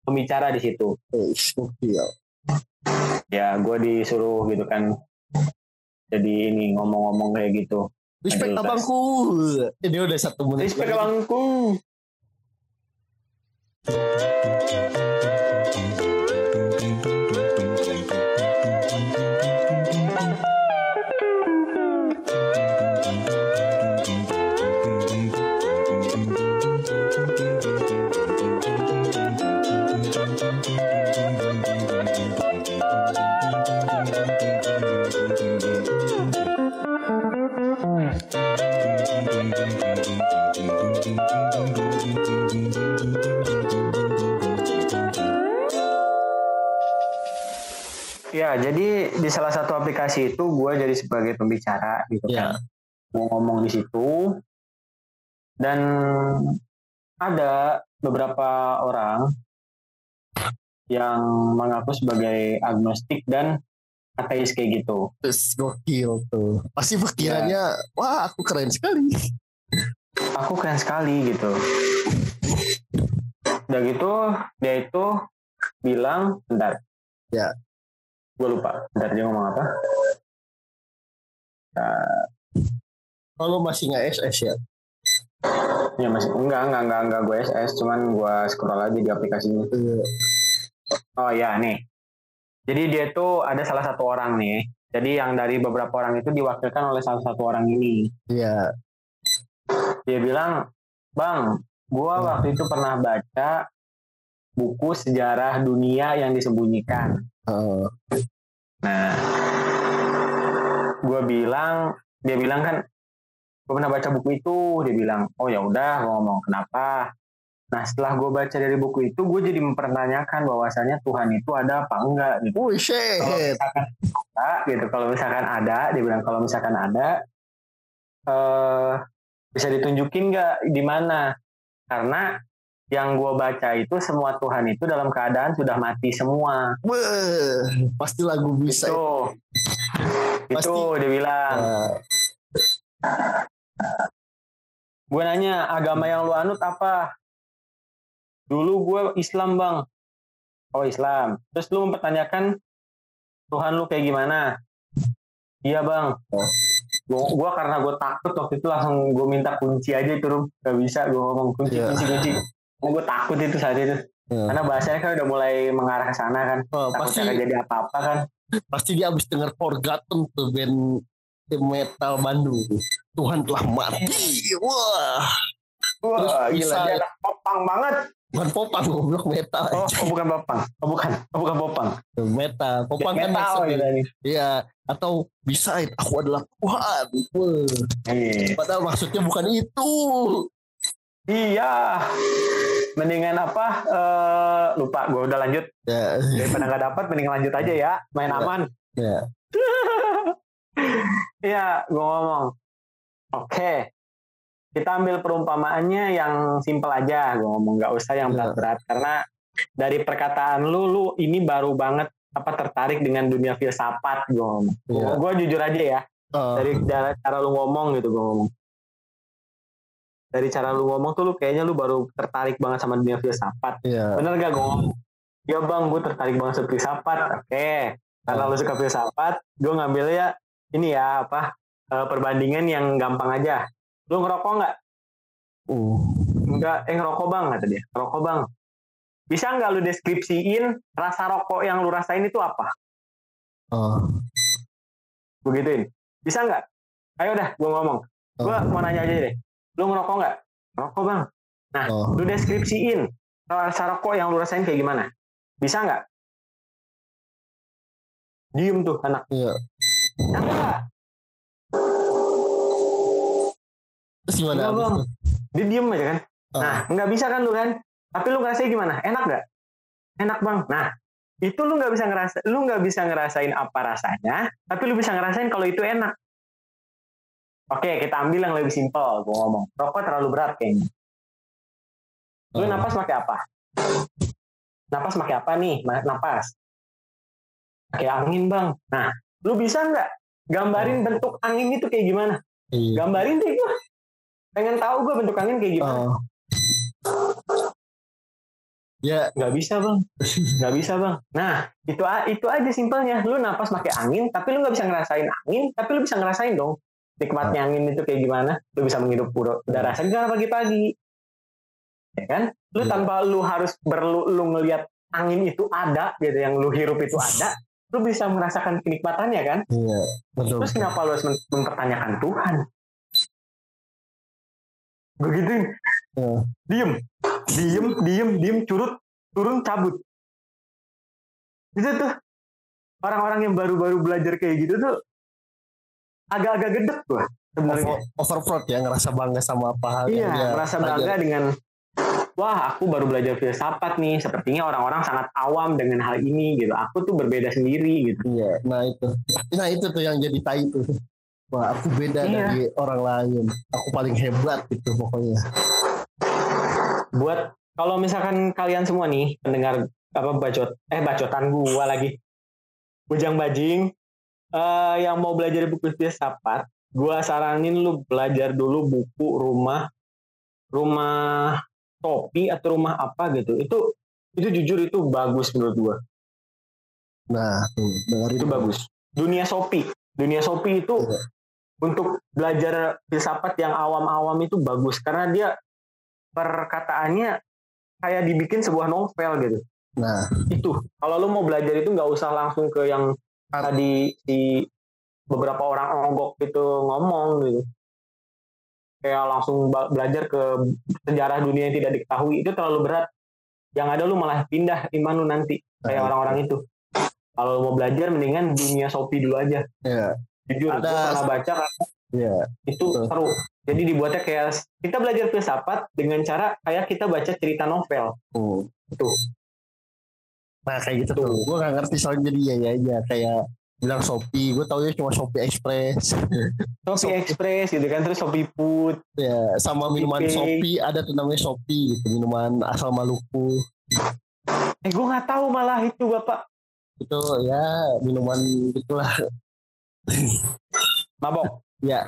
pembicara di situ. Yes. Iya. Ya gue disuruh gitu kan, jadi ini ngomong-ngomong kayak gitu. Respect abangku. Ini udah satu menit. Respect abangku. Ya, jadi di salah satu aplikasi itu gue jadi sebagai pembicara gitu kan. Yeah. Mau ngomong di situ. Dan ada beberapa orang yang mengaku sebagai agnostik dan ateis kayak gitu. Terus gokil tuh. Pasti pikirannya, yeah. Wah aku keren sekali. Aku keren sekali gitu. Udah gitu, dia itu bilang, bentar. Ya. Yeah. Gue lupa, bentar dia ngomong apa? Nah, kalau masih nggak S S ya? Ya masih, enggak, enggak, enggak, enggak gue S S, cuman gue scroll aja di aplikasinya. Oh ya nih, jadi dia tuh ada salah satu orang nih, jadi yang dari beberapa orang itu diwakilkan oleh salah satu orang ini. Iya. Dia bilang, bang, gue hmm. waktu itu pernah baca buku sejarah dunia yang disembunyikan. Uh. Nah, gue bilang, dia bilang kan, gue pernah baca buku itu. Dia bilang, oh ya udah, mau ngomong kenapa? Nah, setelah gue baca dari buku itu, gue jadi mempertanyakan bahwasannya Tuhan itu ada apa enggak gitu. Oh shit. Kalau misalkan ada, gitu. Kalau misalkan ada, dia bilang kalau misalkan ada, eh, bisa ditunjukin nggak di mana? Karena yang gue baca itu semua Tuhan itu dalam keadaan sudah mati semua. Weh, pasti lagu bisa itu. Itu, pasti. Itu dia bilang. Uh. Gue nanya, agama yang lu anut apa? Dulu gue Islam, bang. Oh Islam. Terus lu mempertanyakan Tuhan lu kayak gimana? Iya bang. Oh. Gue karena gue takut waktu itu langsung gue minta kunci aja itu rum. Gak bisa gue ngomong kunci yeah. kunci kunci. Gue takut itu saat itu ya. Karena bahasanya kan udah mulai mengarah ke sana kan. Oh, takutnya gak jadi apa-apa kan. Pasti dia abis denger Forgotten tuh band metal Bandung. Tuhan telah mati. Wah, wah terus gila bisa, dia anak popang banget. Bukan popang, goblok metal. Oh, oh bukan popang. Oh bukan, oh bukan popang. Metal, popang ya, kan metal gitu nih. Iya, atau bisa aku adalah Tuhan. Wah. Yes. Padahal maksudnya bukan itu. Iya, mendingan apa? Uh, lupa, gue udah lanjut. Yeah. Daripada nggak dapat, mending lanjut aja ya, main yeah. aman. Iya, yeah. yeah, gue ngomong. Oke, okay. Kita ambil perumpamaannya yang simple aja. Gue ngomong nggak usah yang berat-berat yeah. karena dari perkataan lu, lu ini baru banget apa tertarik dengan dunia filsafat. Gue ngomong, yeah. gue jujur aja ya. uh. dari cara, cara lu ngomong gitu, gue ngomong dari cara lu ngomong tuh lu kayaknya lu baru tertarik banget sama dunia filsafat. Yeah. Bener gak gue ngomong? Ya bang, gue tertarik banget sama filsafat. Oke, okay. Karena uh. lu suka filsafat, gue ngambilnya ini ya apa uh, perbandingan yang gampang aja. Lu ngerokok nggak? Uh. Enggak, eh ngerokok bang kata dia. Ngerokok bang. Bisa nggak lu deskripsiin rasa rokok yang lu rasain itu apa? Uh. Begituin. Bisa nggak? Ayo dah, gue ngomong. Uh. Gue mau nanya aja deh. Lu ngerokok nggak? Ngerokok bang. Nah, oh. lu deskripsiin rasa rokok yang lu rasain kayak gimana? Bisa nggak? Diem tuh anak. Iya. Nggak. Terus gimana? Nggak bang. Dia diem aja kan. Oh. Nah, nggak bisa kan lu kan? Tapi lu ngerasain gimana? Enak nggak? Enak bang. Nah, itu lu nggak bisa ngerasa, lu nggak bisa ngerasain apa rasanya, tapi lu bisa ngerasain kalau itu enak. Oke, kita ambil yang lebih simpel. Gue ngomong, rokok terlalu berat kayaknya. Lu oh. napas pakai apa? Napas pakai apa nih? Napas pakai angin bang. Nah, lu bisa nggak gambarin oh. bentuk angin itu kayak gimana? Iya. Gambarin deh gue. Pengen tahu gue bentuk angin kayak gimana? Oh. Ya, yeah. nggak bisa bang. Nggak bisa bang. Nah, itu itu aja simpelnya. Lu napas pakai angin, tapi lu nggak bisa ngerasain angin, tapi lu bisa ngerasain dong. Nikmatnya angin itu kayak gimana? Lu bisa menghirup udara segar pagi-pagi, ya kan? Lu yeah. tanpa lu harus berlu lu ngelihat angin itu ada, gitu yang lu hirup itu ada, lu bisa merasakan kenikmatannya kan? Iya. Yeah, betul. Terus kenapa lu harus mempertanyakan Tuhan? Begitu. Yeah. Diem, diem, diem, diem, curut, turun, cabut. Itu tuh orang-orang yang baru-baru belajar kayak gitu tuh. Agak-agak gedek gue sebenarnya. Overproud ya, ngerasa bangga sama apa hal iya, yang dia ngerasa bangga belajar. Dengan wah aku baru belajar filsafat nih, sepertinya orang-orang sangat awam dengan hal ini gitu, aku tuh berbeda sendiri gitu. Iya, nah itu nah itu tuh yang jadi tai tuh, wah aku beda iya. dari orang lain, aku paling hebat gitu pokoknya. Buat kalau misalkan kalian semua nih pendengar apa bacot eh bacotan gue lagi bujang bajing Uh, yang mau belajar buku filsafat, gue saranin lu belajar dulu buku rumah rumah topi atau rumah apa gitu. Itu itu jujur itu bagus menurut gue. Nah, itu itu bagus. Dunia Shopee, dunia Shopee itu ya. Untuk belajar filsafat yang awam-awam itu bagus karena dia perkataannya kayak dibikin sebuah novel gitu. Nah, itu kalau lu mau belajar itu nggak usah langsung ke yang tadi di beberapa orang onggok gitu ngomong gitu kayak langsung belajar ke sejarah dunia yang tidak diketahui, itu terlalu berat, yang ada lu malah pindah iman lu nanti kayak nah, orang-orang itu. Kalau mau belajar mendingan dunia Shopee dulu aja ya. Jujur ada, gue pernah baca ya, itu betul. Seru, jadi dibuatnya kayak kita belajar filsafat dengan cara kayak kita baca cerita novel hmm. itu. Nah kayak gitu tuh, tuh. Gue gak ngerti soalnya jadi ya ya aja kayak bilang Shopee, gue taunya cuma Shopee Express, Shopee, Shopee Express gitu kan, terus Shopee Food ya sama Shopee minuman Pay. Shopee ada tuh namanya Shopee gitu, minuman asal Maluku. Eh gue nggak tahu malah itu bapak. Itu ya minuman gitulah. Mabok. Ya.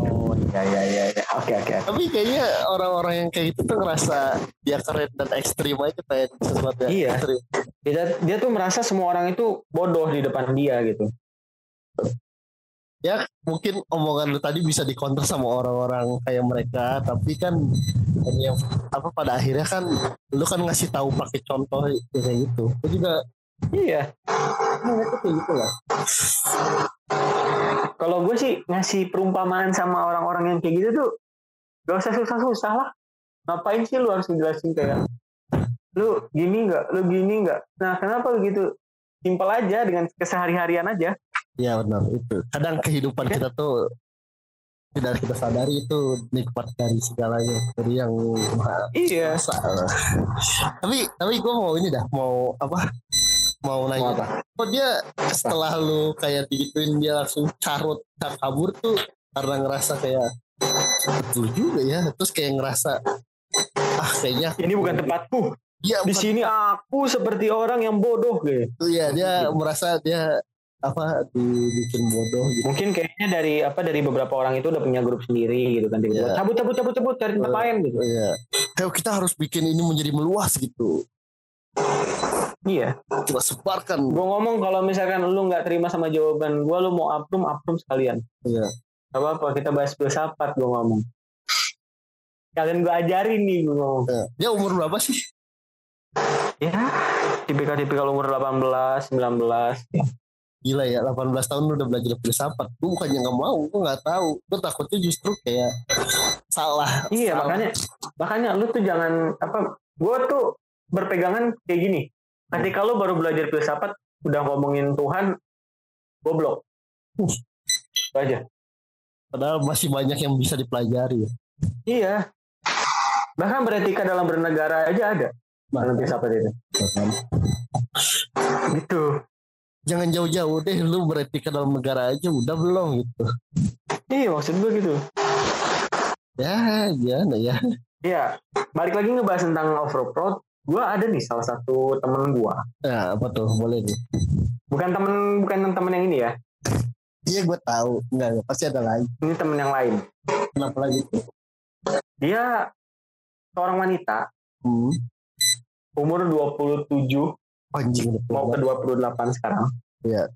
Oh iya iya iya oke oke. Tapi kayaknya orang-orang yang kayak gitu tuh ngerasa dia keren dan ekstrim aja kayak sesuatu yang iya. ekstrim. Dia, dia tuh merasa semua orang itu bodoh di depan dia gitu. Ya mungkin omongan lu tadi bisa dikonter sama orang-orang kayak mereka, tapi kan yang apa pada akhirnya kan lu kan ngasih tahu pakai contoh kayak gitu. Lu juga iya. Nah, itu kayak gitu lah. Kalau gue sih ngasih perumpamaan sama orang-orang yang kayak gitu tuh gak usah susah-susah lah. Ngapain sih lu harus ngejelasin kayak lu gini gak, lu gini gak. Nah kenapa begitu? Simpel aja dengan kesehari-harian aja. Iya benar itu. Kadang kehidupan ya. Kita tuh tidak kita sadari itu nikmat dari segalanya dari yang iya. Masalah. Tapi tapi gue mau ini dah mau apa? Mau nanya apa? Kok dia setelah lu kayak digituin dia langsung carut tak kabur tuh karena ngerasa kayak betul juga ya, terus kayak ngerasa ah kayaknya ini bukan tempatku. Ya, di bukan. Sini aku seperti orang yang bodoh gitu. Iya, dia merasa dia apa dibikin bodoh gitu. Mungkin kayaknya dari apa dari beberapa orang itu udah punya grup sendiri gitu kan, yeah. cabut cabut cabut cabut cari tempat lain gitu. Iya. Yeah. Kita harus bikin ini menjadi meluas gitu. Iya. Yeah. Coba sebarkan. Gue ngomong kalau misalkan lu nggak terima sama jawaban gue, lu mau aprum aprum sekalian. Iya. Yeah. Gak apa-apa, kita bahas filsafat gue ngomong. Kalian gue ajarin nih gue ngomong. Yeah. Dia umur berapa sih? Ya, yeah. tipikal-tipikal umur delapan belas, sembilan belas ya. Gila ya, delapan belas tahun udah belajar filsafat. Gue bukannya gak mau, gue gak tahu. Gue takutnya justru kayak salah. Iya, salah. makanya makanya lu tuh jangan apa. Gue tuh berpegangan kayak gini. Nanti kalau baru belajar filsafat udah ngomongin Tuhan, goblok. Uh. Itu aja. Padahal masih banyak yang bisa dipelajari ya. Iya. Bahkan beretika dalam bernegara aja ada. Dalam filsafat itu. Gitu. Jangan jauh-jauh deh, lu beretika dalam negara aja udah belum gitu. Iya, maksud gue gitu. Ya, gimana ya? Iya, balik lagi ngebahas tentang off-road. Gue ada nih salah satu temen gue. Ya, apa tuh? Boleh nih. Bukan temen, bukan temen yang ini ya? Iya, gue tahu. Enggak, pasti ada lain. Ini temen yang lain. Kenapa lagi? Dia seorang wanita. Hmm. Umur dua puluh tujuh. Anjing, mau ke dua puluh delapan sekarang. Iya.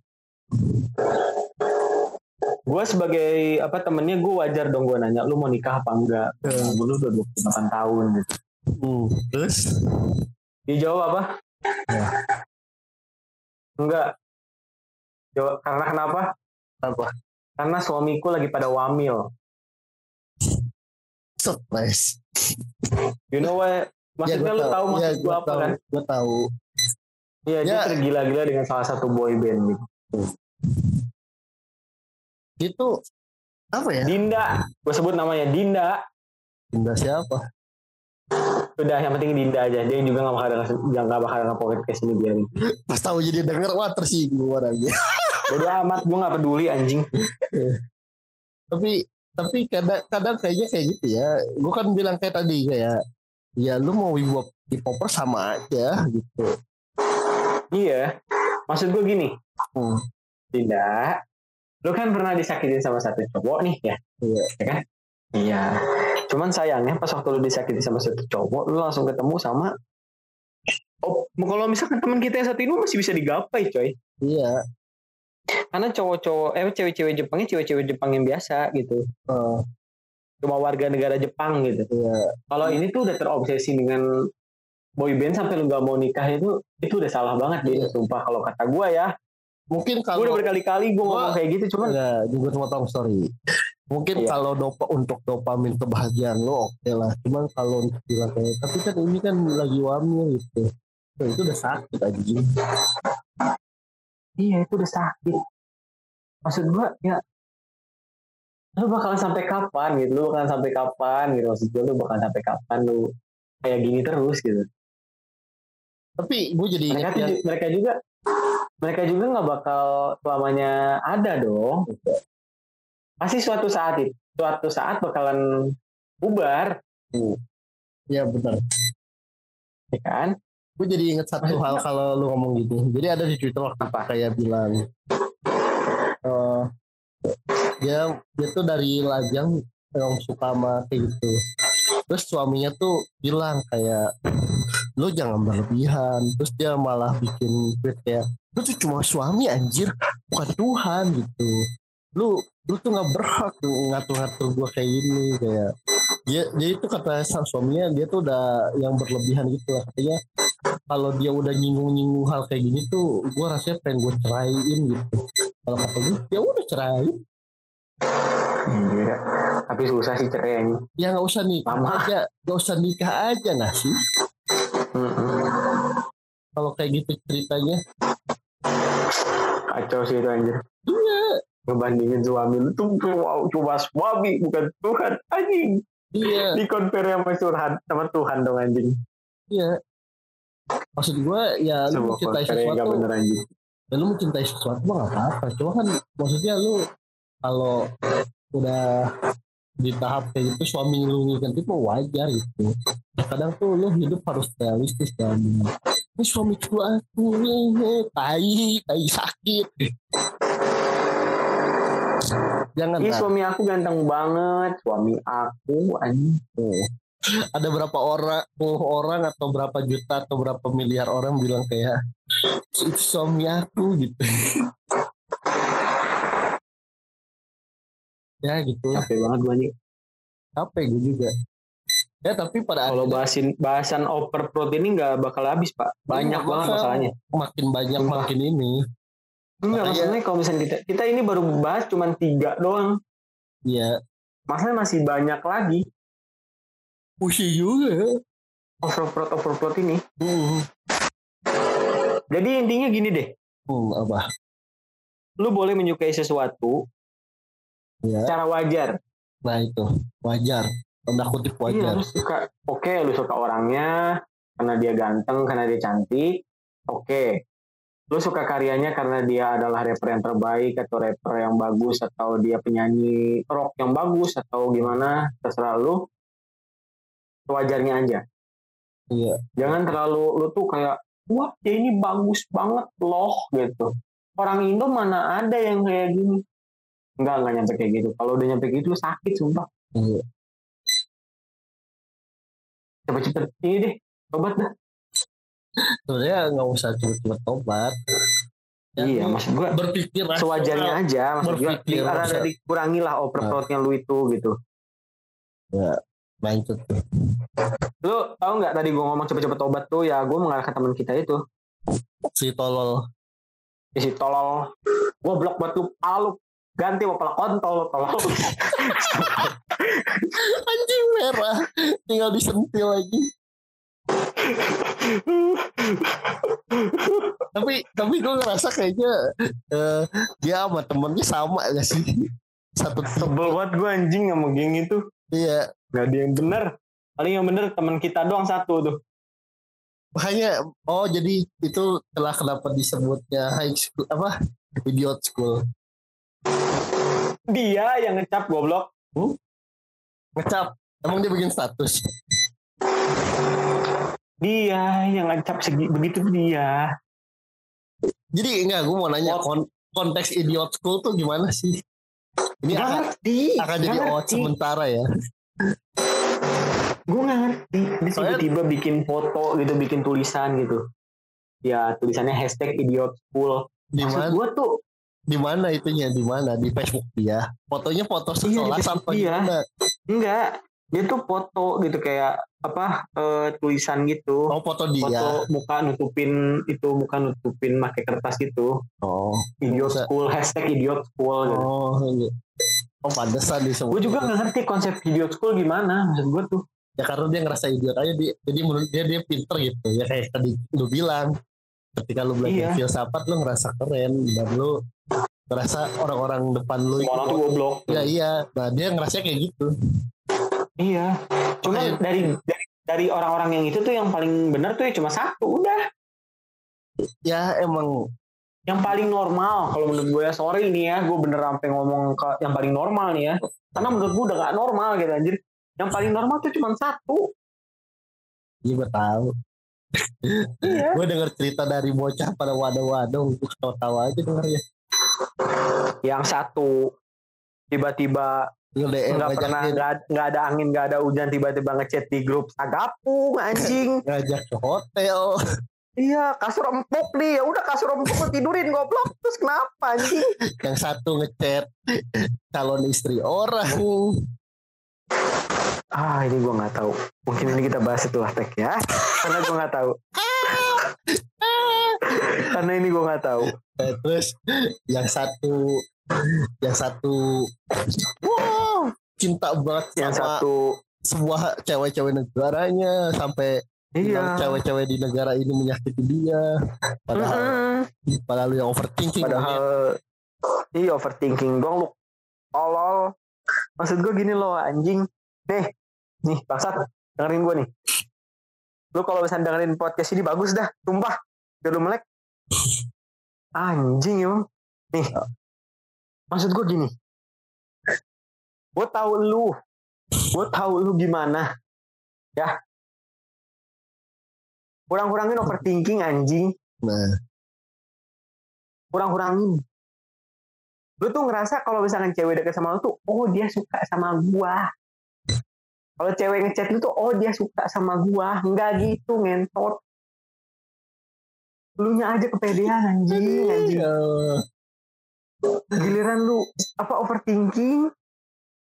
Gue sebagai apa temennya, gue wajar dong gue nanya, lu mau nikah apa enggak? Hmm. Lu udah dua puluh delapan tahun gitu. Hmm. Terus? Dia jawab apa? Ya. Enggak. Jawab, karena kenapa? Apa? Karena suamiku lagi pada wamil. Surprise. You know what? Maksudnya ya, lu tahu maksud ya, gue apa tahu, kan? Gue tahu. Iya, dia ya, tergila-gila dengan salah satu boy band gitu. Itu apa ya? Dinda, gue sebut namanya Dinda. Dinda siapa? Sudah, yang penting Dinda aja. Dia juga nggak bakal nggak bakal ngepoket ke sini dia nih. Pas tahu jadi denger, wah tersinggung orangnya. Bodoh amat, gue nggak peduli anjing. tapi tapi kadang-kadang kayaknya kayak gitu ya. Gue kan bilang kayak tadi kayak, ya lu mau wibu hip-hopper sama aja gitu. Iya, maksud gue gini, hmm. Dinda, lu kan pernah disakitin sama satu cowok nih ya, iya ya kan? Iya. Cuman sayangnya pas waktu lu disakitin sama satu cowok, lu langsung ketemu sama, oh, kalau misalkan teman kita yang satu ini masih bisa digapai, coy. Iya. Karena cowok-cowok, eh cewek-cewek Jepangnya cewek-cewek Jepang yang biasa gitu. Hmm. Cuma warga negara Jepang gitu. Iya. Kalau hmm. ini tuh udah terobsesi dengan boyband sampai lu gak mau nikah, itu itu udah salah banget deh, yeah. Sumpah kalau kata gue ya. Mungkin kalau gue udah berkali-kali gue ngomong kayak gitu, cuman enggak, juga potong story. Mungkin yeah. Kalau dopa, untuk dopamin kebahagiaan lo oke okay lah, cuman kalau untuk bilang kayak, tapi kan ini kan lagi wamil gitu, nah, itu udah sakit aja. Iya, itu udah sakit. Maksud gue ya, lu bakalan sampai kapan gitu, lu bakalan sampai kapan gitu, maksud gue lu bakalan sampai kapan lu kayak gini terus gitu. Tapi gue jadi mereka, ya. mereka juga mereka juga nggak bakal selamanya ada dong. Pasti suatu saat itu suatu saat bakalan bubar. Iya benar. Ya kan? Gue jadi inget satu hal kalau lu ngomong gitu. Jadi ada di Twitter waktu apa kayak bilang uh, dia dia tuh dari Lajang yang suka sama kayak gitu. Terus suaminya tuh bilang kayak, lo jangan berlebihan. Terus dia malah bikin tweet kayak, lo tuh cuma suami anjir, bukan Tuhan gitu. Lo lo tuh nggak berhak ngatur-ngatur gue kayak gini kayak. Dia jadi tuh kata sang suaminya, dia tuh udah yang berlebihan gitu lah. Katanya kalau dia udah nyinggung-nyinggung hal kayak gini tuh, gue rasanya pengen gue ceraiin gitu. Kalau kata gue, ya udah cerai. Iya, tapi susah sih cerai ini. Ya nggak usah nikah Mama. aja, nggak usah nikah aja nggak sih? Kalau kayak gitu ceritanya, kacau sih itu anjir. Iya. Ngebandingin suami lu tuh cuma suami bukan Tuhan anjing. Iya. Dikonfirmasi sama Tuhan, sama Tuhan dong anjing. Iya. Maksud gue ya lu mencintai sesuatu. Ya lu mencintai sesuatu mah nggak apa-apa. Cuma kan maksudnya lu kalau udah di tahap kayak gitu suami lu ngikan itu wajar gitu. Kadang tuh lu hidup harus realistis kan. ini suami tua aku nih, tai, tai sakit. Jangan. Ini suami aku ganteng banget, suami aku anjing. Ada berapa orang, orang atau berapa juta atau berapa miliar orang bilang kayak itu suami aku gitu. Ya gitu. Capek banget gue nih. Capek gue juga. Ya tapi pada kalau bahasin bahasan overprod ini nggak bakal habis pak, banyak ya, banget masalahnya, makin banyak Sumpah. makin ini. Enggak, maksudnya kalau misalnya kita kita ini baru bahas cuman tiga doang. Iya. Masalahnya masih banyak lagi. Pusing juga. Overprod overprod ini. Uh. Jadi intinya gini deh. Hmm, apa? Lu boleh menyukai sesuatu ya, secara wajar. Nah itu wajar. Tanda kutip wajar. Iya, oke, lu suka orangnya karena dia ganteng, karena dia cantik. Oke. Lu suka karyanya karena dia adalah rapper yang terbaik atau rapper yang bagus atau dia penyanyi rock yang bagus atau gimana, terserah lu. Sewajarnya aja. Iya. Jangan terlalu lu tuh kayak wah, dia ini bagus banget loh gitu. Orang Indo mana ada yang kayak gini? Enggak, enggak nyampe kayak gitu. Kalau udah nyampe gitu sakit sumpah. Iya. Cepet-cepet ini deh, tobat dah. Sebenarnya nggak usah cepet-cepet tobat. Dan iya, maksud gue berpikir sewajarnya aja, maksud berpikir, gue ada dikurangi lah overprotnya nah. lu itu gitu. Ya, lanjut. Lu tahu nggak tadi gue ngomong cepet-cepet tobat tuh ya gue mengarah ke teman kita itu. Si tolol, si tolol. Gue blok buat lu, alu ganti mau pelak kontol, tolol. Anjing merah tinggal disentil lagi. tapi tapi gue ngerasa kayaknya uh, dia sama temennya sama gak sih, satu sebel banget gue anjing sama geng itu. Iya, nggak ada yang benar, paling yang benar teman kita doang satu tuh. Makanya oh jadi itu telah kenapa disebutnya high school apa idiot school. Dia yang ngecap goblok. Hmm? Ngecap. Emang dia bikin status. Dia yang ngecap segi begitu dia. Jadi enggak, gue mau nanya kon- konteks idiot school tuh gimana sih? Ini akan, akan jadi out sementara ya. Gue nggak ngerti. Dia tiba-tiba bikin foto gitu, bikin tulisan gitu. Ya tulisannya hashtag idiot school. Maksud gue tuh. Di mana itunya, di mana di Facebook dia fotonya foto sekolah iya, sampai iya. Mana enggak dia tuh foto gitu kayak apa e, tulisan gitu. Oh foto dia, foto muka nutupin itu, muka nutupin pakai kertas gitu. Oh idiot bisa. School hashtag idiot school gitu. Oh iya. Oh pantesan di semua. Gue juga nggak ngerti konsep idiot school gimana, maksud gue tuh ya karena dia ngerasa idiot aja dia, jadi menurut dia dia pinter gitu ya kayak tadi lu bilang. Ketika lu belajar iya. filsafat, lu ngerasa keren dan lu ngerasa orang-orang depan lu itu orang tuh goblok. Iya iya, nah dia ngerasa kayak gitu. Iya. Cuma Ay- dari, dari dari orang-orang yang itu tuh yang paling benar tuh ya cuma satu, udah. Ya emang yang paling normal kalau menurut gue ya, sorry nih ya, gue bener sampai ngomong ke yang paling normal nih ya. Karena menurut gue udah gak normal gitu anjir. Yang paling normal tuh cuma satu. Iya gue tahu. Iya. Gue denger cerita dari bocah pada wadah-wadah, gue ketawa-tawa aja dengernya. Yang satu tiba-tiba nggak pernah nggak ada angin nggak ada hujan tiba-tiba ngechat di grup Sagapung anjing. Ngajak ke hotel. Iya kasur empuk nih, ya udah kasur empuk gue tidurin goblok, terus kenapa anjing? Yang satu ngechat calon istri orang. Ah ini gue nggak tahu, mungkin ini kita bahas setelah tag ya, karena gue nggak tahu, karena ini gue nggak tahu. Eh, terus yang satu, yang satu, wow cinta banget yang sama satu semua cewek-cewek negaranya sampai iya. cewek-cewek di negara ini menyakiti dia, padahal, mm-hmm. padahal lu yang overthinking, padahal iya overthinking dong lu, tolol. Maksud gue gini loh anjing, deh. Nih, bangsat, dengerin gue nih. Lu kalau misalnya dengerin podcast ini bagus dah, tumpah. Udah lu melek. Anjing emang. Nih, maksud gue gini. Gue tahu lu. Gue tahu lu gimana. Ya. Kurang-kurangin overthinking anjing. Nah. Kurang-kurangin. Lu tuh ngerasa kalau misalkan cewek deket sama lu tuh, oh dia suka sama gua. Kalau cewek ngechat lu tuh, oh dia suka sama gua. Enggak gitu, ngentot. Lu nya aja kepedean anjing, anjing. Giliran lu apa overthinking?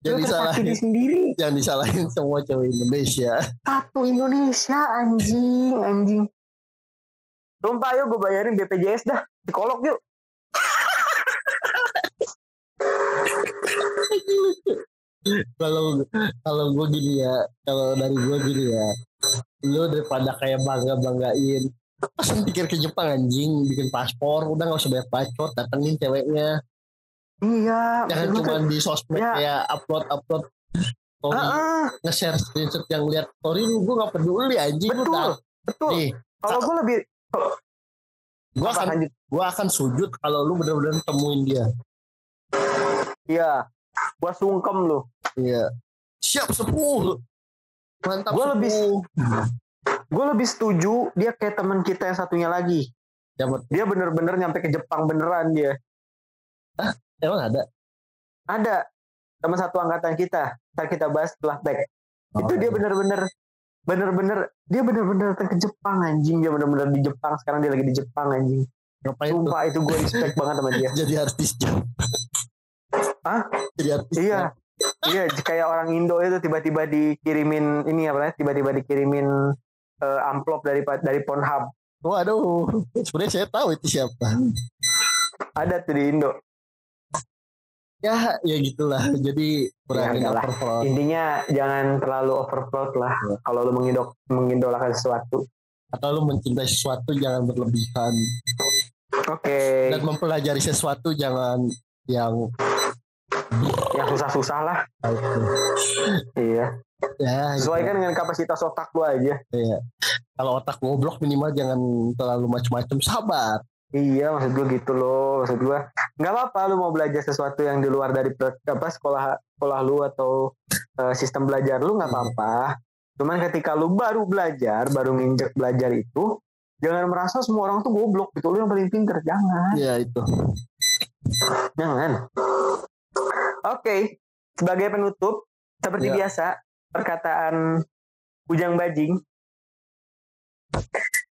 Yang disalahin sendiri. Yang disalahin semua cewek Indonesia. Satu Indonesia anjing, anjing. Dompa ayo gue bayarin B P J S dah, psikolog yuk. Kalau kalau gue gini ya, kalau dari gue gini ya. Lu daripada kayak bangga-banggain pesan pikir ke Jepang anjing, bikin paspor, udah gak usah banyak bacot, datengin ceweknya. Iya. Jangan cuma di sosmed ya. Kayak upload-upload story, uh-uh. nge-share screenshot yang lihat story lu, gue gak peduli anjing. Betul, nah, betul. Kalau gue lebih, gue akan, gue akan sujud kalau lu benar-benar temuin dia. Iya, gue sungkem lu. Iya. Siap sepuh. Mantap. Gue lebih. Gue lebih setuju dia kayak teman kita yang satunya lagi. Dapat. Dia bener-bener nyampe ke Jepang beneran dia. Hah? Emang ada? Ada. Teman satu angkatan kita. Ntar kita bahas setelah tag. Oh, itu dia bener-bener. Bener-bener. Dia bener-bener datang ke Jepang anjing. Dia bener-bener di Jepang. Sekarang dia lagi di Jepang anjing. Ngapain sumpah itu, itu gue respect banget sama dia. Jadi artis Jepang. Hah? Jadi artis Iya. Jam. Iya. Kayak orang Indo itu tiba-tiba dikirimin. Ini apa ya? Tiba-tiba dikirimin. Uh, amplop dari dari Pornhub. Waduh, sebenarnya saya tahu itu siapa. Ada tuh di Indo. Ya, ya gitulah. Jadi kurangin ya, overflow. Intinya jangan terlalu overflow lah. Ya. Kalau lu mengidol mengidolakan sesuatu atau lu mencintai sesuatu jangan berlebihan. Oke. Okay. Dan mempelajari sesuatu jangan yang yang susah-susah lah. Iya. Ya, sesuaikan gitu. Dengan kapasitas otak lu aja. Iya. Kalau otak goblok minimal jangan terlalu macam-macam, sahabat. Iya, maksud gue gitu loh, maksud gue. Enggak apa-apa lu mau belajar sesuatu yang di luar dari apa sekolah sekolah lu atau uh, sistem belajar lu enggak apa-apa. Cuman ketika lu baru belajar, baru nginjek belajar itu, jangan merasa semua orang tuh goblok gitu, lu yang paling pintar, jangan. Iya, itu. Jangan. Oke, okay. Sebagai penutup seperti ya. Biasa perkataan bujang bajing.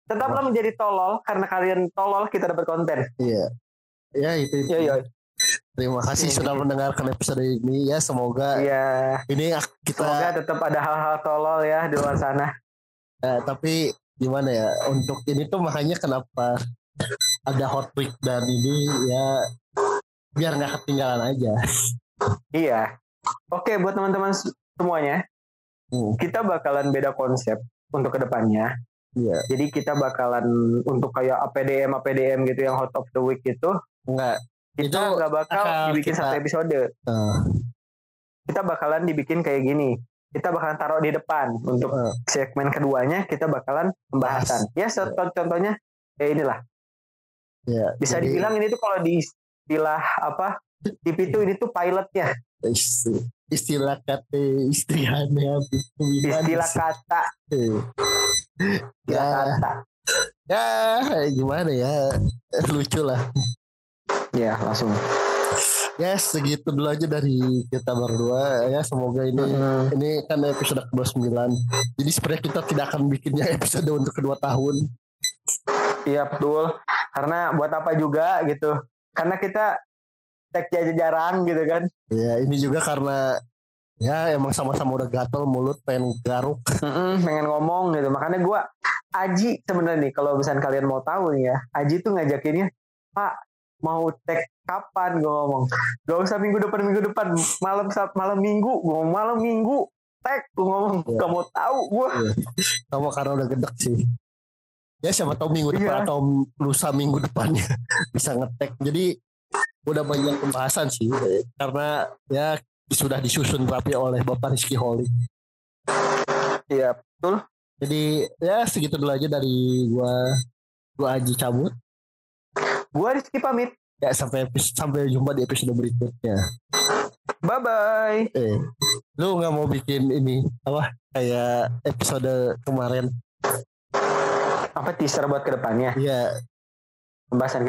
Tetaplah menjadi tolol karena kalian tolol kita dapat konten. Iya. Ya itu. itu. Yo, yo. Terima kasih yo, yo. Sudah mendengarkan episode ini ya, semoga ya. Ini kita semoga tetap ada hal-hal tolol ya di luar sana. Eh, tapi gimana ya untuk ini tuh makanya kenapa ada hot pick dan ini ya biar nggak ketinggalan aja. Iya. Oke, buat teman-teman semuanya, hmm. kita bakalan beda konsep untuk kedepannya. Yeah. Jadi kita bakalan untuk kayak A P D M A P D M gitu yang hot of the week gitu. Enggak. Kita nggak bakal dibikin kita, satu episode. Uh. Kita bakalan dibikin kayak gini. Kita bakalan taruh di depan untuk uh. segmen keduanya. Kita bakalan pembahasan. Mas. Ya, contoh-contohnya ya inilah. Yeah. Bisa jadi, dibilang ini tuh kalau di istilah apa? T V itu ini tuh pilotnya. Istilah kata istilahnya istilah kata ya kata. Ya gimana ya lucu lah ya langsung ya yes, segitu dulu aja dari kita berdua ya, semoga ini mm-hmm. ini kan episode kedua puluh sembilan jadi sebenarnya kita tidak akan bikinnya episode untuk kedua tahun iya betul karena buat apa juga gitu karena kita tag aja jarang gitu kan. Ya ini juga karena ya emang sama-sama udah gatel mulut pengen garuk. Mm-mm, pengen ngomong gitu. Makanya gue Aji sebenarnya nih kalau misalnya kalian mau tahu nih ya. Aji tuh ngajakinnya Pak mau tag kapan gue ngomong. Gak usah minggu depan minggu depan malam malam minggu gue ngomong malam minggu tag gue ngomong ya. Gak mau tahu gue. Ya. Kamu karena udah gedek sih. Ya siapa tahu minggu depan ya. Atau lusa minggu depannya bisa ngetag. Jadi udah banyak pembahasan sih karena ya sudah disusun rapi oleh Bapak Rizky Holly. Iya betul. Jadi ya segitu dulu aja dari gua gua Aji cabut. Gua Rizky pamit. Ya sampai sampai jumpa di episode berikutnya. Bye bye. Eh, lu nggak mau bikin ini apa kayak episode kemarin? apa teaser buat kedepannya? Iya. Pembahasan